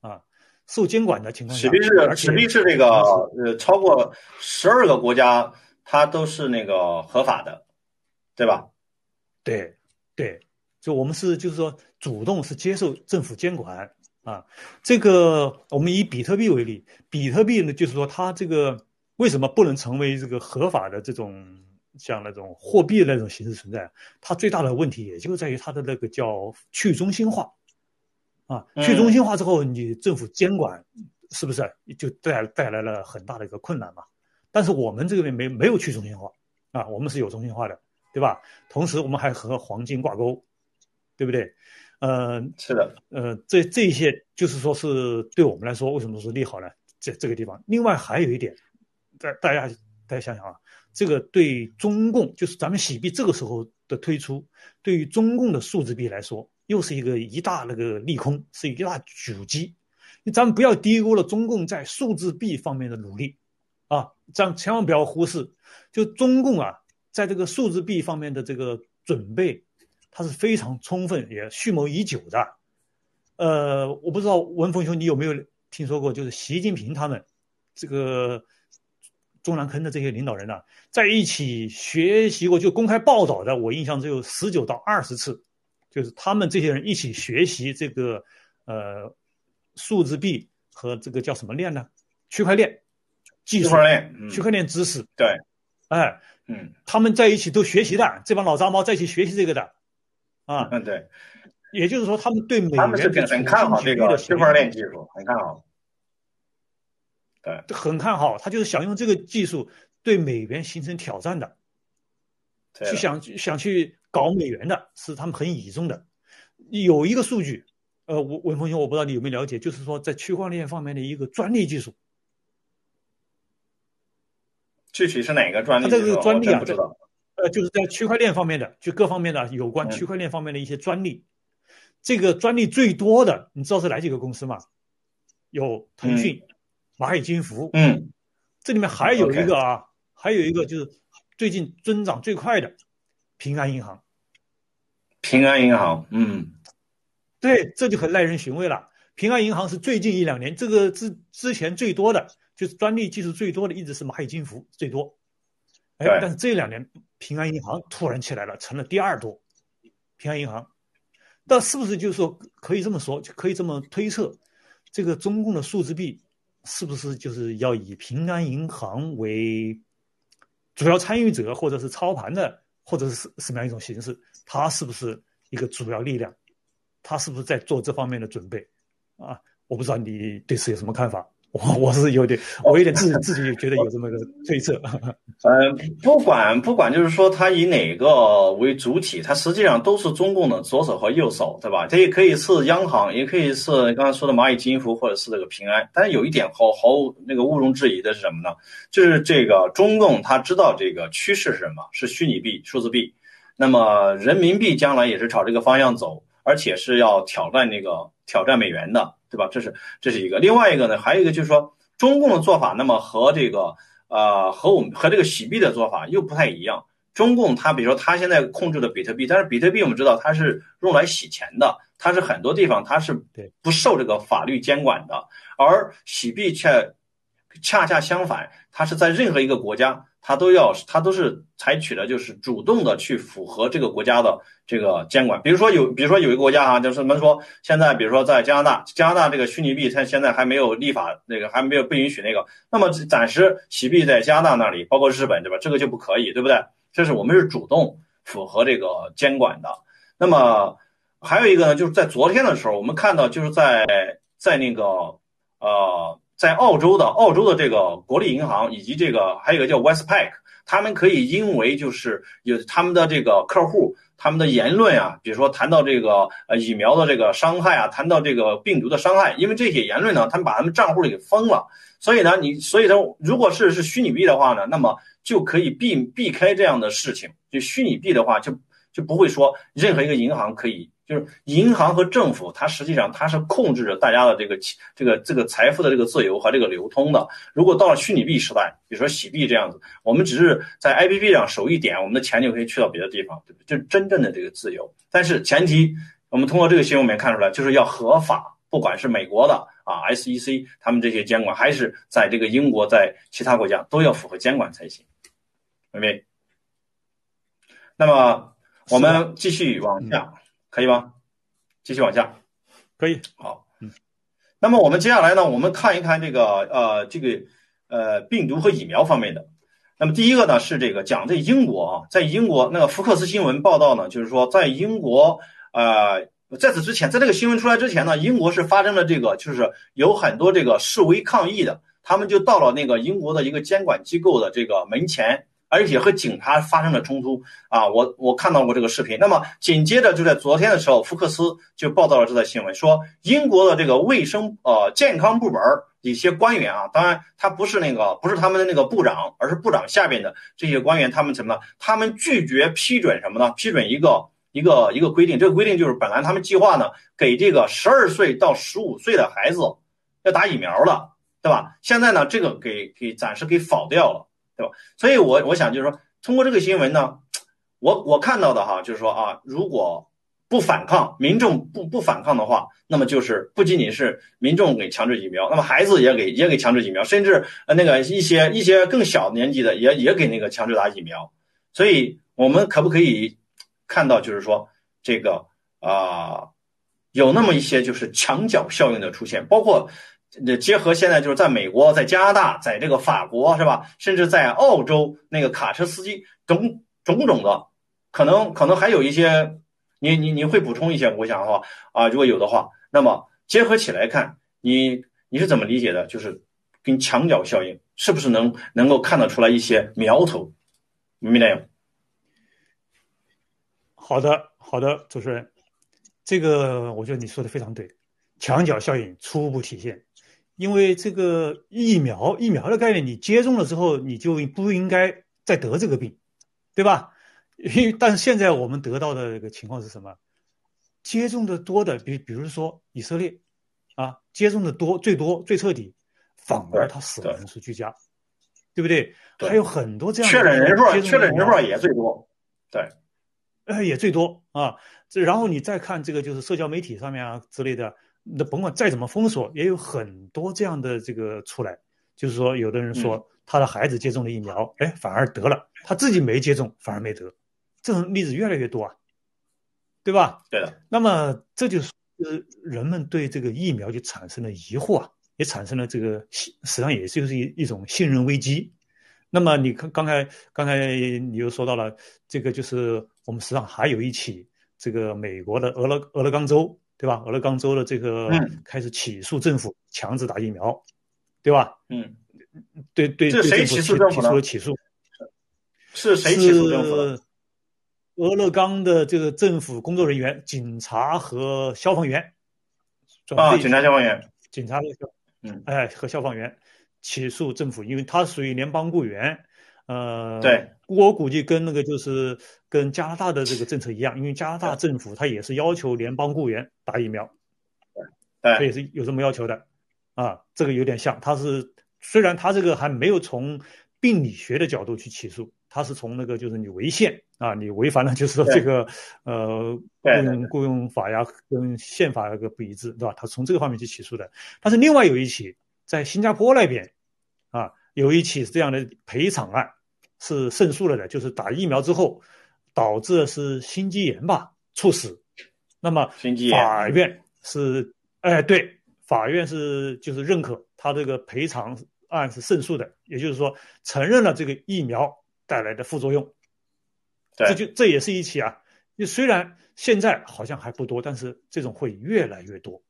啊。受监管的情况下，洗币是这个呃，超过十二个国家，它都是那个合法的，对吧？对对，就我们是就是说主动是接受政府监管啊。这个我们以比特币为例，比特币呢就是说它这个为什么不能成为这个合法的这种像那种货币那种形式存在？它最大的问题也就在于它的那个叫去中心化。啊，去中心化之后，你政府监管是不是就带带来了很大的一个困难嘛？但是我们这边没没有去中心化啊，我们是有中心化的，对吧？同时我们还和黄金挂钩，对不对？呃，是的，呃，这这一些就是说是对我们来说，为什么是利好呢？这这个地方，另外还有一点，大大家大家想想啊，这个对中共就是咱们洗币这个时候的推出，对于中共的数字币来说。又是一个一大那个利空，是一大狙击。咱们不要低估了中共在数字币方面的努力啊，咱千万不要忽视。就中共啊，在这个数字币方面的这个准备，它是非常充分，也蓄谋已久的。呃，我不知道文峰兄你有没有听说过，就是习近平他们这个中南坑的这些领导人呢、啊，在一起学习过，就公开报道的，我印象只有十九到二十次。就是他们这些人一起学习这个呃数字币和这个叫什么链呢？区块链技术，区块链、嗯、区块链知识。对，哎，嗯，他们在一起都学习的，这帮老杂毛在一起学习这个的，啊，嗯，对，也就是说他们对美元，他们是很看好这个区块链技术，很看好，对，很看好，他就是想用这个技术对美元形成挑战的，去想想去。搞美元的是他们很倚重的，有一个数据，呃，文文峰兄，我不知道你有没有了解，就是说在区块链方面的一个专利技术，具体是哪个专利技术？它这个专利啊，呃，就是在区块链方面的，就各方面的有关区块链方面的一些专利。嗯、这个专利最多的，你知道是哪几个公司吗？有腾讯、嗯、蚂蚁金服，嗯，这里面还有一个啊，嗯、还有一个就是最近增长最快的平安银行。平安银行，嗯，对，这就很耐人寻味了。平安银行是最近一两年，这个之之前最多的，就是专利技术最多的，一直是蚂蚁金服最多。哎，但是这两年平安银行突然起来了，成了第二多。平安银行，但是不是就是说可以这么说，就可以这么推测，这个中共的数字币是不是就是要以平安银行为主要参与者或者是操盘的？或者是什么样一种形式，它是不是一个主要力量？它是不是在做这方面的准备？啊，我不知道你对此有什么看法，我我是有点，我有点自自己觉得有这么个推测。呃，不管不管，就是说它以哪个为主体，它实际上都是中共的左手和右手，对吧？它也可以是央行，也可以是刚才说的蚂蚁金服，或者是这个平安。但是有一点毫毫无那个毋庸置疑的是什么呢？就是这个中共他知道这个趋势是什么，是虚拟币、数字币。那么人民币将来也是朝这个方向走，而且是要挑战那个挑战美元的。对吧？这是这是一个，另外一个呢，还有一个就是说，中共的做法，那么和这个呃和我们和这个洗币的做法又不太一样。中共它比如说它现在控制的比特币，但是比特币我们知道它是用来洗钱的，它是很多地方它是不受这个法律监管的，而洗币却恰恰相反，它是在任何一个国家，它都要它都是采取的就是主动的去符合这个国家的这个监管。比如说有比如说有一个国家啊，就是我们说现在比如说在加拿大，加拿大这个虚拟币它现在还没有立法，那个还没有不允许那个，那么暂时洗币在加拿大那里，包括日本，对吧？这个就不可以，对不对？这是我们是主动符合这个监管的。那么还有一个呢，就是在昨天的时候，我们看到就是在在那个呃。在澳洲的澳洲的这个国立银行以及这个还有一个叫 Westpac， 他们可以因为就是有他们的这个客户他们的言论啊，比如说谈到这个呃疫苗的这个伤害啊，谈到这个病毒的伤害，因为这些言论呢，他们把他们账户给封了，所以呢你所以呢如果是是虚拟币的话呢，那么就可以避避开这样的事情。就虚拟币的话就就不会说任何一个银行可以。就是银行和政府，它实际上它是控制着大家的这个这个这个财富的这个自由和这个流通的。如果到了虚拟币时代，比如说洗币这样子，我们只是在 A P P 上手一点，我们的钱就可以去到别的地方，对不对？这是真正的这个自由。但是前提，我们通过这个新闻里面看出来，就是要合法，不管是美国的啊 S E C 他们这些监管，还是在这个英国在其他国家都要符合监管才行。明白？那么我们继续往下。可以吗？继续往下。可以。好。嗯。那么我们接下来呢，我们看一看这个呃这个呃病毒和疫苗方面的。那么第一个呢是这个讲这英国啊，在英国那个福克斯新闻报道呢，就是说在英国呃在此之前，在这个新闻出来之前呢，英国是发生了这个就是有很多这个示威抗议的，他们就到了那个英国的一个监管机构的这个门前。而且和警察发生了冲突啊！我我看到过这个视频。那么紧接着就在昨天的时候，福克斯就报道了这则新闻，说英国的这个卫生呃健康部门一些官员啊，当然他不是那个不是他们的那个部长，而是部长下边的这些官员，他们什么呢？他们拒绝批准什么呢？批准一个一个一个规定，这个规定就是本来他们计划呢给这个十二岁到十五岁的孩子要打疫苗了，对吧？现在呢这个给给暂时给否掉了。对吧？所以我我想就是说，通过这个新闻呢，我我看到的哈，就是说啊，如果不反抗，民众不不反抗的话，那么就是不仅仅是民众给强制疫苗，那么孩子也给也给强制疫苗，甚至呃那个一些一些更小年纪的也也给那个强制打疫苗。所以我们可不可以看到就是说这个啊、呃，有那么一些就是墙角效应的出现，包括。结合现在就是在美国、在加拿大、在这个法国是吧，甚至在澳洲那个卡车司机种种种的，可能可能还有一些，你你你会补充一些，我想的话啊，如果有的话，那么结合起来看，你你是怎么理解的？就是跟墙角效应是不是能能够看得出来一些苗头？明白没有？好的，好的，主持人，这个我觉得你说的非常对，墙角效应初步体现。因为这个疫苗疫苗的概念，你接种了之后你就不应该再得这个病，对吧？因为但是现在我们得到的这个情况是什么？接种的多的，比比如说以色列啊，接种的多最多最彻底，反而他死亡人数居家，对不对？还有很多这样的确诊人数，确诊人数也最多，对，呃也最多啊。然后你再看这个就是社交媒体上面啊之类的。那甭管再怎么封锁，也有很多这样的这个出来，就是说，有的人说他的孩子接种了疫苗，哎、嗯，反而得了，他自己没接种，反而没得，这种例子越来越多啊，对吧？对的。那么这就是人们对这个疫苗就产生了疑惑啊，也产生了这个实际上也就是一一种信任危机。那么你看刚才刚才你又说到了这个，就是我们实际上还有一起这个美国的俄勒俄勒冈州。对吧？俄勒冈州的这个开始起诉政府强制打疫苗，对吧？嗯，对对，这谁起诉政府的？起诉是谁起诉政府的？俄勒冈的这个政府工作人员、警察和消防员啊，警察消防员，警察和消，嗯，哎，和消防员起诉政府，因为他属于联邦雇员。呃，对，我估计跟那个就是跟加拿大的这个政策一样，因为加拿大政府他也是要求联邦雇员打疫苗，对，这也是有这么要求的啊，这个有点像，他是虽然他这个还没有从病理学的角度去起诉，他是从那个就是你违宪啊，你违反了就是说这个呃雇佣雇佣法呀跟宪法那个不一致，对吧？他从这个方面去起诉的。但是另外有一起在新加坡那边啊。有一起这样的赔偿案是胜诉了的，就是打疫苗之后导致的是心肌炎吧，猝死。那么法院是，哎，对，法院是就是认可他这个赔偿案是胜诉的，也就是说承认了这个疫苗带来的副作用。对，这就这也是一起啊，虽然现在好像还不多，但是这种会越来越多。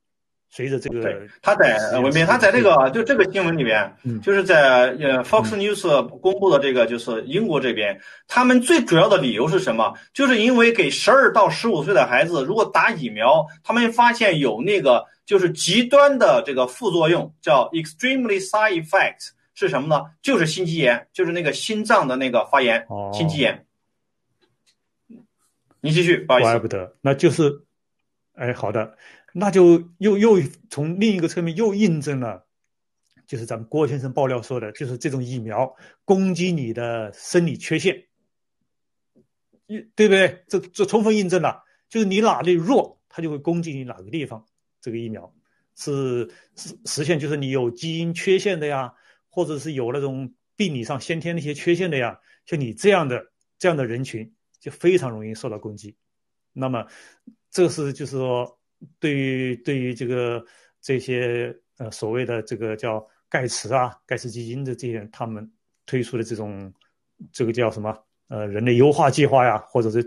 随着这个，对，他在文斌，他在那个就这个新闻里面，嗯、就是在呃 Fox News 公布的这个，就是英国这边，他们最主要的理由是什么？就是因为给十二到十五岁的孩子，如果打疫苗，他们发现有那个就是极端的这个副作用，叫 extremely side effect 是什么呢？就是心肌炎，就是那个心脏的那个发炎，哦、心肌炎。你继续，不好意思，怪不得，那就是，哎，好的。那就又又从另一个侧面又印证了，就是咱们郭先生爆料说的，就是这种疫苗攻击你的生理缺陷，对不对？这这充分印证了，就是你哪里弱，它就会攻击你哪个地方。这个疫苗是实现，就是你有基因缺陷的呀，或者是有那种病理上先天那些缺陷的呀，像你这样的这样的人群就非常容易受到攻击。那么这是就是说。对于对于这个这些呃所谓的这个叫盖茨啊盖茨基金的这些人，他们推出的这种这个叫什么呃人类优化计划呀，或者是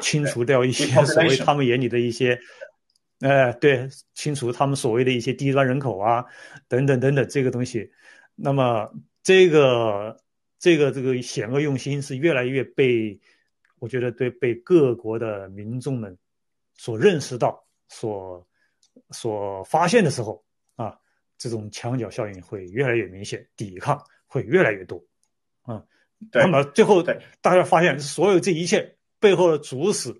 清除掉一些所谓他们眼里的一些呃对清除他们所谓的一些低端人口啊等等等等这个东西，那么这个这个这个险恶用心是越来越被我觉得对被各国的民众们所认识到。所所发现的时候啊，这种墙角效应会越来越明显，抵抗会越来越多啊。那么最后大家发现，所有这一切背后的主使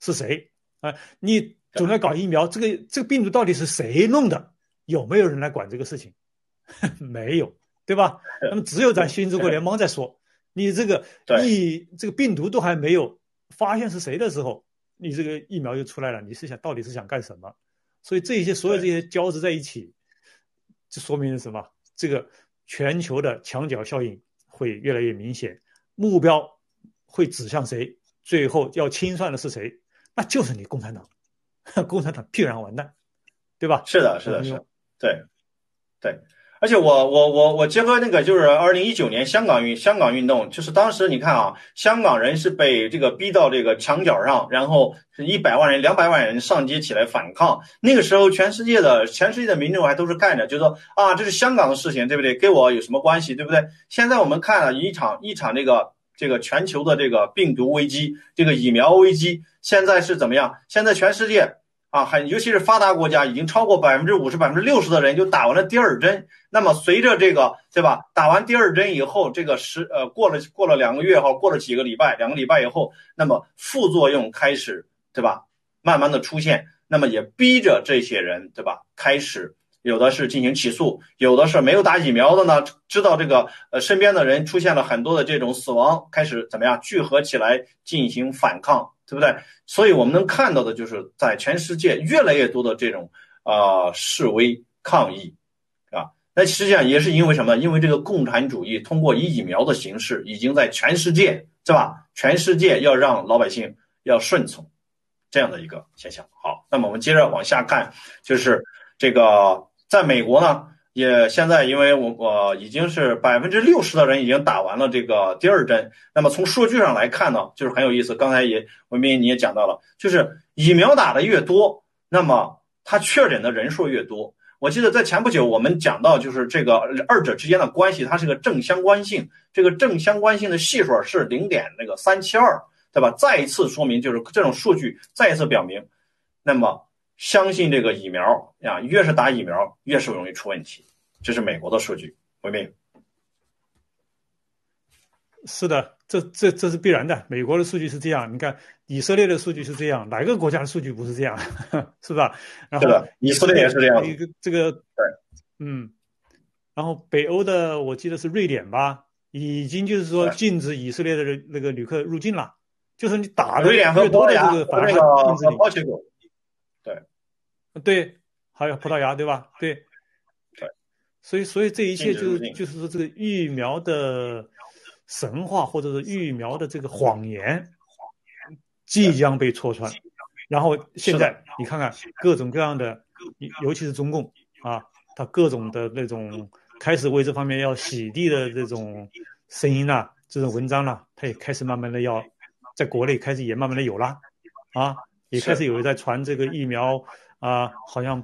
是谁啊？你总要搞疫苗，这个这个病毒到底是谁弄的？有没有人来管这个事情？没有，对吧？那么只有咱新中国联邦在说，你这个疫这个病毒都还没有发现是谁的时候。你这个疫苗又出来了，你是想到底是想干什么？所以这一些所有这些交织在一起，这说明了什么？这个全球的墙角效应会越来越明显，目标会指向谁？最后要清算的是谁？那就是你共产党，共产党必然完蛋，对吧？是的，是的，是的，对，对。而且我我我我结合那个就是二零一九年香港运香港运动，就是当时你看啊，香港人是被这个逼到这个墙角上，然后是一百万人两百万人上街起来反抗。那个时候全世界的全世界的民众还都是干着，就说啊这是香港的事情，对不对？跟我有什么关系，对不对？现在我们看了一场一场这个这个全球的这个病毒危机，这个疫苗危机，现在是怎么样？现在全世界啊，很尤其是发达国家，已经超过 百分之五十 百分之六十 的人就打完了第二针。那么随着这个，对吧？打完第二针以后，这个十呃过了过了两个月后，过了几个礼拜，两个礼拜以后，那么副作用开始，对吧？慢慢的出现，那么也逼着这些人，对吧？开始有的是进行起诉，有的是没有打疫苗的呢，知道这个呃身边的人出现了很多的这种死亡，开始怎么样聚合起来进行反抗。对不对？所以我们能看到的就是在全世界越来越多的这种呃示威抗议啊，那实际上也是因为什么？因为这个共产主义通过以疫苗的形式已经在全世界，是吧？全世界要让老百姓要顺从这样的一个现象。好，那么我们接着往下看，就是这个在美国呢，也现在因为我我已经是 百分之六十 的人已经打完了这个第二针，那么从数据上来看呢，就是很有意思，刚才也文斌你也讲到了，就是疫苗打的越多，那么他确诊的人数越多，我记得在前不久我们讲到，就是这个二者之间的关系，它是个正相关性，这个正相关性的系数是 零点三七二， 对吧？再一次说明，就是这种数据再一次表明，那么相信这个疫苗呀，越是打疫苗越是容易出问题，这是美国的数据，文明。是的，这这这是必然的。美国的数据是这样，你看以色列的数据是这样，哪个国家的数据不是这样，是吧？然后以色列也是这样。这个对，嗯，然后北欧的我记得是瑞典吧，已经就是说禁止以色列的那个旅客入境了，就是你打的越多的这个反而控制你。对，对，还有葡萄牙对吧？对，对，所以所以这一切就就是说这个疫苗的神话或者是疫苗的这个谎言即将被戳穿。然后现在你看看各种各样的，尤其是中共啊，他各种的那种开始为这方面要洗地的这种声音啦、啊、这种文章啦、啊、他也开始慢慢的要在国内开始也慢慢的有啦啊，也开始有人在传这个疫苗啊好像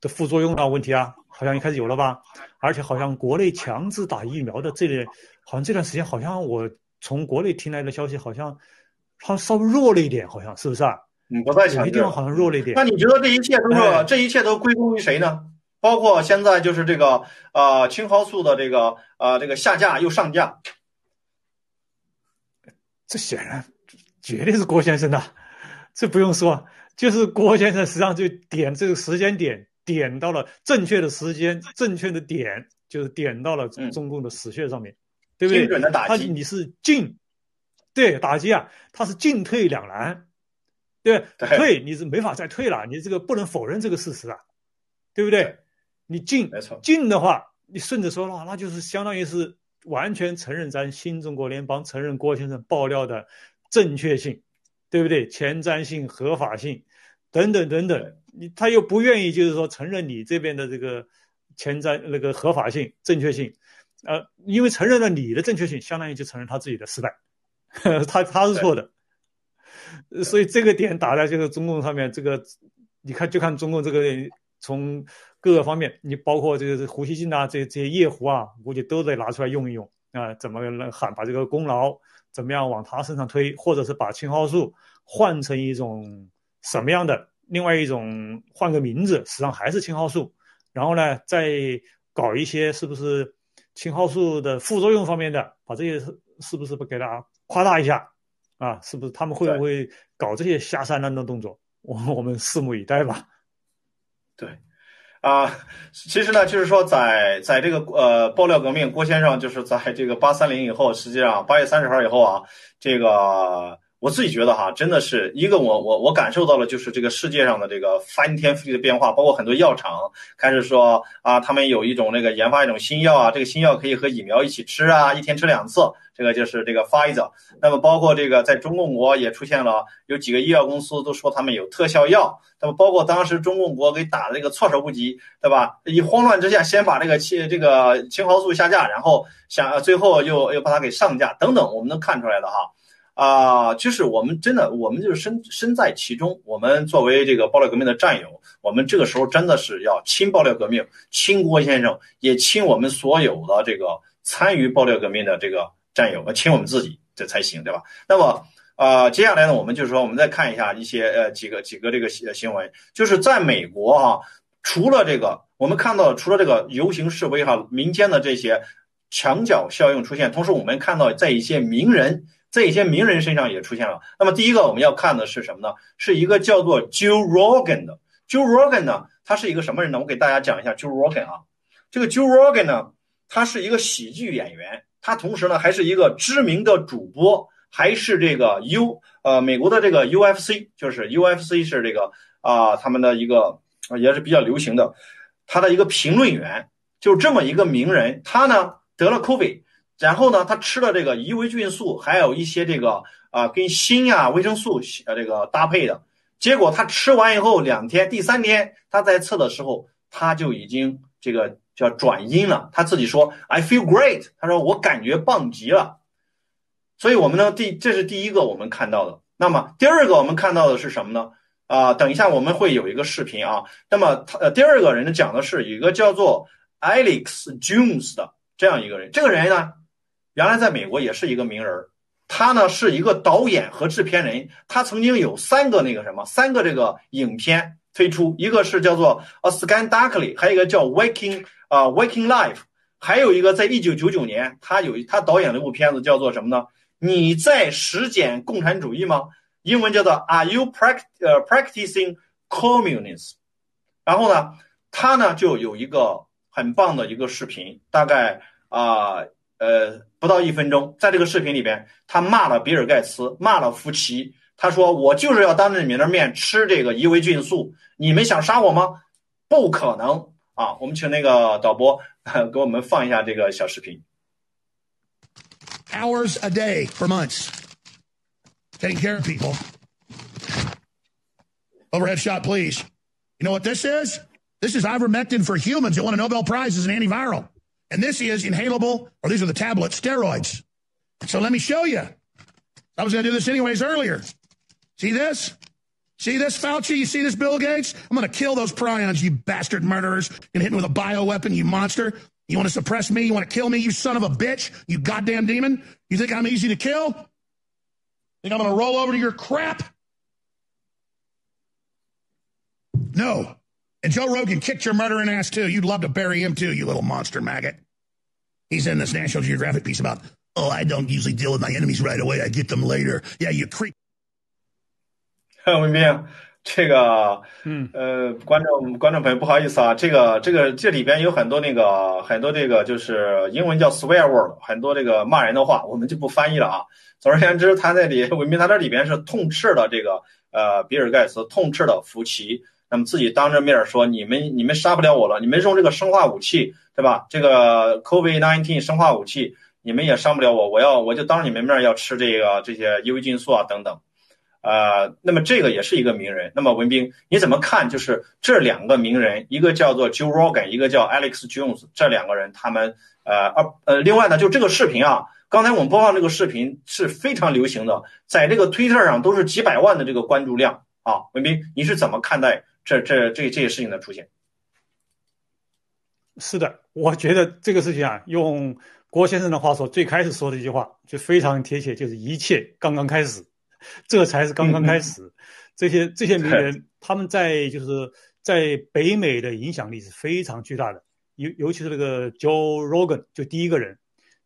的副作用啊问题啊，好像一开始有了吧。而且好像国内强制打疫苗的这类，好像这段时间好像我从国内听来的消息好像好像稍微弱了一点，好像是不是啊？嗯，不太强制，地方好像弱了一点。那你觉得这一切都是、哎、这一切都归功于谁呢？包括现在就是这个呃青蒿素的这个呃这个下架又上架，这显然绝对是郭先生的，这不用说，就是郭先生实际上就点这个时间点点到了正确的时间，正确的点就是点到了中共的死穴上面。嗯，对不对？精准的打击，他你是进，对打击啊，他是进退两难，对，对退你是没法再退了，你这个不能否认这个事实啊，对不对？对你进进的话，你顺着说的话，那就是相当于是完全承认咱新中国联邦承认郭先生爆料的正确性，对不对？前瞻性、合法性等等等等，你他又不愿意就是说承认你这边的这个前瞻那个合法性、正确性。呃，因为承认了你的正确性，相当于就承认他自己的失败，呵呵，他他是错的，所以这个点打在这个中共上面，这个你看就看中共这个从各个方面，你包括这个胡锡进啊，这这些夜壶啊，估计都得拿出来用一用啊、呃，怎么喊把这个功劳怎么样往他身上推，或者是把青蒿素换成一种什么样的另外一种换个名字，实际上还是青蒿素，然后呢再搞一些是不是？青蒿素的副作用方面的，把这些是不是给大家夸大一下啊？是不是他们会不会搞这些下三滥的动作？我们我们拭目以待吧。对，啊、呃，其实呢，就是说在在这个呃爆料革命，郭先生就是在这个八三零以后，实际上八月三十号以后啊，这个我自己觉得哈，真的是一个我我我感受到了，就是这个世界上的这个翻天覆地的变化，包括很多药厂开始说啊，他们有一种那个研发一种新药啊，这个新药可以和疫苗一起吃啊，一天吃两次，这个就是这个 Pfizer。那么包括这个在中共国也出现了有几个医药公司都说他们有特效药，那么包括当时中共国给打的这个措手不及，对吧？一慌乱之下先把这个这个青蒿素下架，然后想最后又又把它给上架等等，我们能看出来的哈。啊、呃，就是我们真的，我们就是身身在其中。我们作为这个爆料革命的战友，我们这个时候真的是要亲爆料革命，亲郭先生，也亲我们所有的这个参与爆料革命的这个战友，亲我们自己，这才行，对吧？那么，呃，接下来呢，我们就是说，我们再看一下一些呃几个几个这个新闻，就是在美国啊，除了这个，我们看到除了这个游行示威哈，民间的这些墙角效应出现，同时我们看到在一些名人。在一些名人身上也出现了。那么第一个我们要看的是什么呢？是一个叫做 Joe Rogan 的。Joe Rogan 呢，他是一个什么人呢？我给大家讲一下 Joe Rogan 啊。这个 Joe Rogan 呢，他是一个喜剧演员，他同时呢还是一个知名的主播，还是这个 U 呃美国的这个 U F C， 就是 U F C 是这个啊、呃、他们的一个也是比较流行的，他的一个评论员，就这么一个名人，他呢得了 COVID。然后呢，他吃了这个伊维菌素，还有一些这个啊、呃、跟锌呀、啊、维生素呃这个搭配的。结果他吃完以后两天，第三天他在测的时候，他就已经这个叫转阴了。他自己说 I feel great， 他说我感觉棒极了。所以我们呢，第这是第一个我们看到的。那么第二个我们看到的是什么呢？啊、呃，等一下我们会有一个视频啊。那么他、呃、第二个人讲的是一个叫做 Alex Jones 的这样一个人，这个人呢原来在美国也是一个名人，他呢是一个导演和制片人，他曾经有三个那个什么三个这个影片推出，一个是叫做 A Scan Darkly， 还有一个叫 Waking 啊、uh, Waking Life， 还有一个在一九九九年他有他导演的一部片子叫做什么呢？你在实践共产主义吗？英文叫做 Are you practicing communism？ 然后呢，他呢就有一个很棒的一个视频，大概啊 呃, 呃不到一分钟，在这个视频里边，他骂了比尔盖茨，骂了福奇，他说我就是要当着你们的面吃这个伊维菌素，你们想杀我吗？不可能啊！我们请那个导播给我们放一下这个小视频。Hours a day for months.Taking care of people. Overhead shot, please. You know what this is? This is ivermectin for humans. It won a Nobel Prize as an antiviral. And this is inhalable, or these are the tablets, steroids. So let me show you. I was going to do this anyways earlier. See this? See this, Fauci? You see this, Bill Gates? I'm going to kill those prions, you bastard murderers. You're going to hit me with a bioweapon, you monster. You want to suppress me? You want to kill me, you son of a bitch? You goddamn demon? You think I'm easy to kill?Think I'm going to roll over to your crap? No. And Joe Rogan kicked your murdering ass, too. You'd love to bury him, too, you little monster maggot. He's in this National Geographic piece about, oh, I don't usually deal with my enemies right away. I get them later. Yeah, you creep. 看文斌，这个，嗯，呃，观众观众朋友，不好意思啊，这个这个这里边有很多那个很多这个就是英文叫 swear word， 很多这个骂人的话，我们就不翻译了啊。总而言之，他那里文明，他这里边是痛斥了这个呃比尔盖茨，痛斥了福奇，那么自己当着面说你们你们杀不了我了，你们用这个生化武器，对吧？这个 COVID 十九 生化武器，你们也伤不了我，我要我就当着你们面要吃这个这些伊维菌素啊等等，呃，那么这个也是一个名人。那么文斌你怎么看？就是这两个名人，一个叫做 Joe Rogan， 一个叫 Alex Jones， 这两个人他们呃呃，另外呢，就这个视频啊。刚才我们播放这个视频是非常流行的，在这个推特上都是几百万的这个关注量啊。文斌，你是怎么看待这这这这些事情的出现？是的，我觉得这个事情啊，用郭先生的话说，最开始说的一句话就非常贴切，就是一切刚刚开始，这才是刚刚开始。嗯、这些这些名人，他们在就是在北美的影响力是非常巨大的，尤尤其是那个 Joe Rogan， 就第一个人。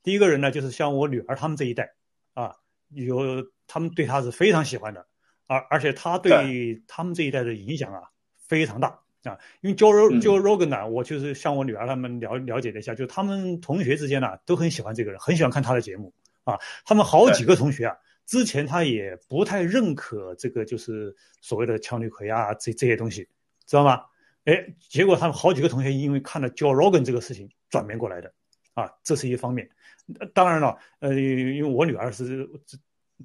第一个人呢，就是像我女儿他们这一代，啊，有他们对他是非常喜欢的，而而且他对他们这一代的影响啊非常大啊。因为 Joe Joe Rogan 呢，我就是像我女儿他们了了解了一下，就他们同学之间呢、啊、都很喜欢这个人，很喜欢看他的节目啊。他们好几个同学啊，之前他也不太认可这个就是所谓的羟氯喹啊这这些东西，知道吗？哎，结果他们好几个同学因为看了 Joe Rogan 这个事情转变过来的啊，这是一方面。当然了，呃，因为我女儿是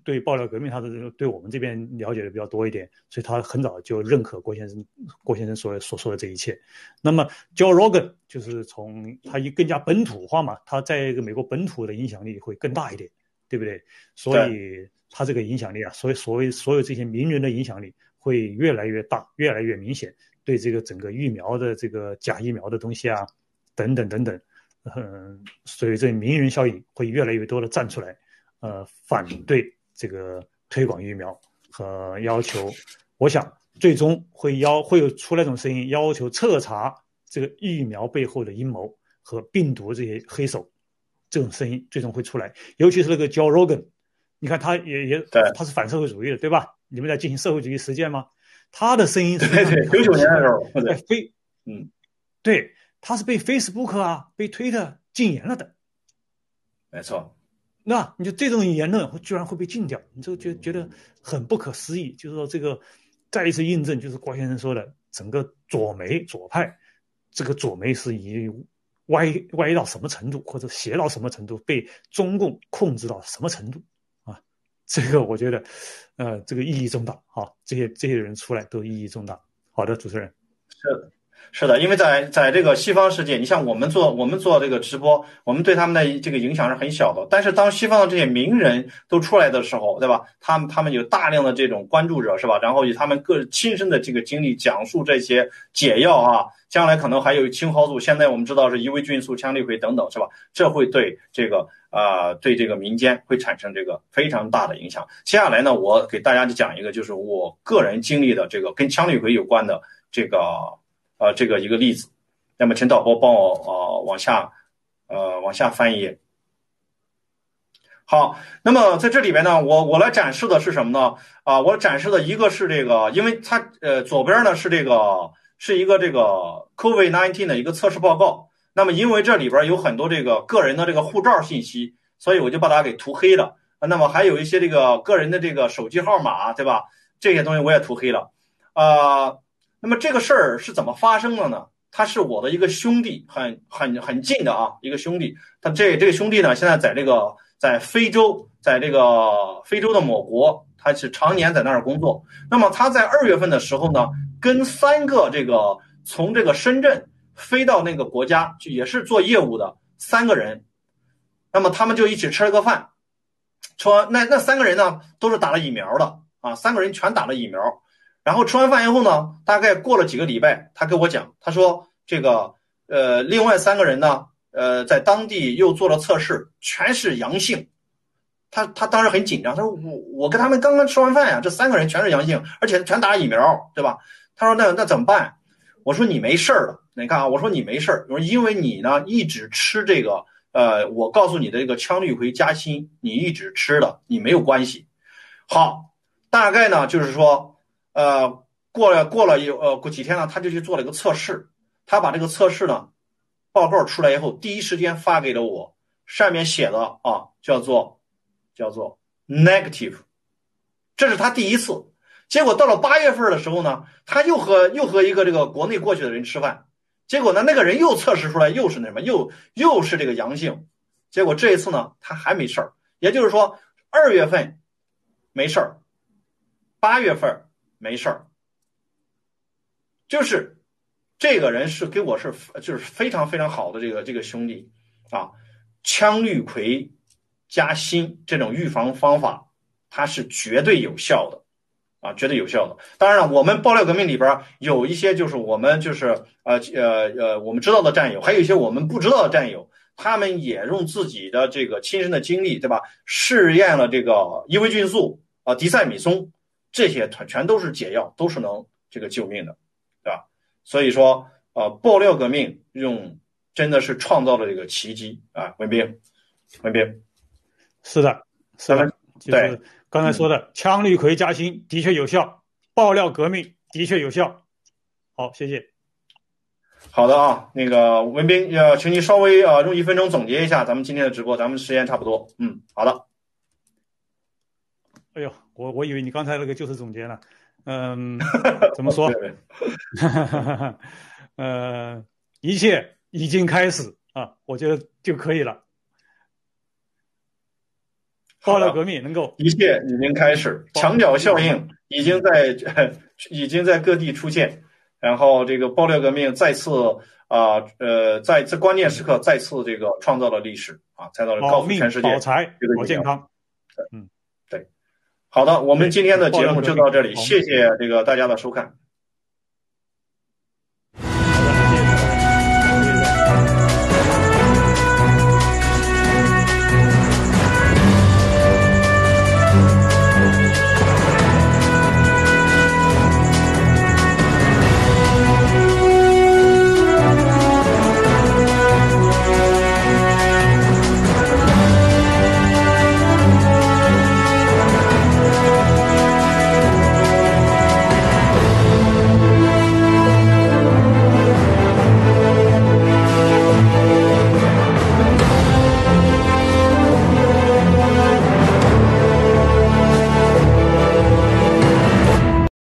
对爆料革命，她是对我们这边了解的比较多一点，所以她很早就认可郭先生郭先生所所说的这一切。那么 ，Joe Rogan 就是从他一更加本土化嘛，他在美国本土的影响力会更大一点，对不对？所以他这个影响力啊，所以所谓所有这些名人的影响力会越来越大，越来越明显，对这个整个疫苗的这个假疫苗的东西啊，等等等等。嗯，所以这名人效应会越来越多的站出来，呃，反对这个推广疫苗和要求，我想最终会要会有出来一种声音，要求彻查这个疫苗背后的阴谋和病毒这些黑手，这种声音最终会出来。尤其是那个 Joe Rogan， 你看他也也他是反社会主义的，对吧？你们在进行社会主义实践吗？他的声音是对对，九九年的时候，对非嗯对。他是被 Facebook 啊，被 Twitter 禁言了的，没错。那你就这种言论居然会被禁掉，你就觉觉得很不可思议。就是说，这个再一次印证，就是郭先生说的，整个左媒左派，这个左媒是已经歪歪到什么程度，或者邪到什么程度，被中共控制到什么程度啊？这个我觉得，呃，这个意义重大啊！这些这些人出来都意义重大。好的，主持人。是。是的，因为在在这个西方世界，你像我们做我们做这个直播，我们对他们的这个影响是很小的。但是当西方的这些名人都出来的时候，对吧？他们他们有大量的这种关注者，是吧？然后以他们个亲身的这个经历讲述这些解药啊，将来可能还有青蒿素，现在我们知道是一味菌素、羟氯喹等等，是吧？这会对这个啊、呃、对这个民间会产生这个非常大的影响。接下来呢，我给大家讲一个，就是我个人经历的这个跟羟氯喹有关的这个。呃，这个一个例子，那么请导播帮我呃往下呃往下翻页。好，那么在这里边呢，我我来展示的是什么呢？啊、呃，我展示的一个是这个，因为它呃左边呢是这个是一个这个 COVID 十九 的一个测试报告。那么因为这里边有很多这个个人的这个护照信息，所以我就把它给涂黑了。那么还有一些这个个人的这个手机号码，对吧？这些东西我也涂黑了，啊、呃。那么这个事儿是怎么发生的呢？他是我的一个兄弟，很很很近的啊，一个兄弟。他这这个兄弟呢，现在在这个在非洲，在这个非洲的某国，他是常年在那儿工作。那么他在二月份的时候呢，跟三个这个从这个深圳飞到那个国家去，也是做业务的三个人。那么他们就一起吃了个饭，吃完那那三个人呢都是打了疫苗的啊，三个人全打了疫苗。然后吃完饭以后呢，大概过了几个礼拜，他跟我讲，他说这个呃，另外三个人呢，呃，在当地又做了测试，全是阳性。他他当时很紧张，他说我我跟他们刚刚吃完饭呀、啊，这三个人全是阳性，而且全打疫苗，对吧？他说那那怎么办？我说你没事了，你看啊，我说你没事，我说因为你呢一直吃这个呃，我告诉你的这个羟氯喹加锌，你一直吃的，你没有关系。好，大概呢就是说。呃，过了过了有呃过几天呢，他就去做了一个测试。他把这个测试呢报告出来以后，第一时间发给了我，上面写的啊叫做叫做 negative， 这是他第一次。结果到了八月份的时候呢，他又和又和一个这个国内过去的人吃饭，结果呢那个人又测试出来又是那什么，又又是这个阳性。结果这一次呢他还没事儿，也就是说二月份没事儿，八月份。没事儿，就是这个人是跟我是就是非常非常好的这个这个兄弟啊，羟氯喹加锌这种预防方法，它是绝对有效的啊，绝对有效的。当然了，我们爆料革命里边有一些就是我们就是呃呃呃我们知道的战友，还有一些我们不知道的战友，他们也用自己的这个亲身的经历，对吧？试验了这个伊维菌素啊、迪塞米松。这些全都是解药，都是能这个救命的，对吧？所以说，呃，爆料革命用真的是创造了这个奇迹啊！文斌，文斌，是的，是的，就是刚才说的羟氯喹加锌的确有效，爆料革命的确有效。好，谢谢。好的啊，那个文斌，呃，请你稍微啊、呃、用一分钟总结一下咱们今天的直播，咱们时间差不多。嗯，好的。哎呦，我我以为你刚才那个就是总结了，嗯，怎么说？呃，一切已经开始啊，我觉得就可以了。爆料革命能够，一切已经开始，墙角效应已经在已经在各地出现，然后这个爆料革命再次啊呃，在这关键时刻再次这个创造了历史啊，创造了告诉全世界保财保健康，嗯。好的，我们今天的节目就到这里，谢谢这个大家的收看。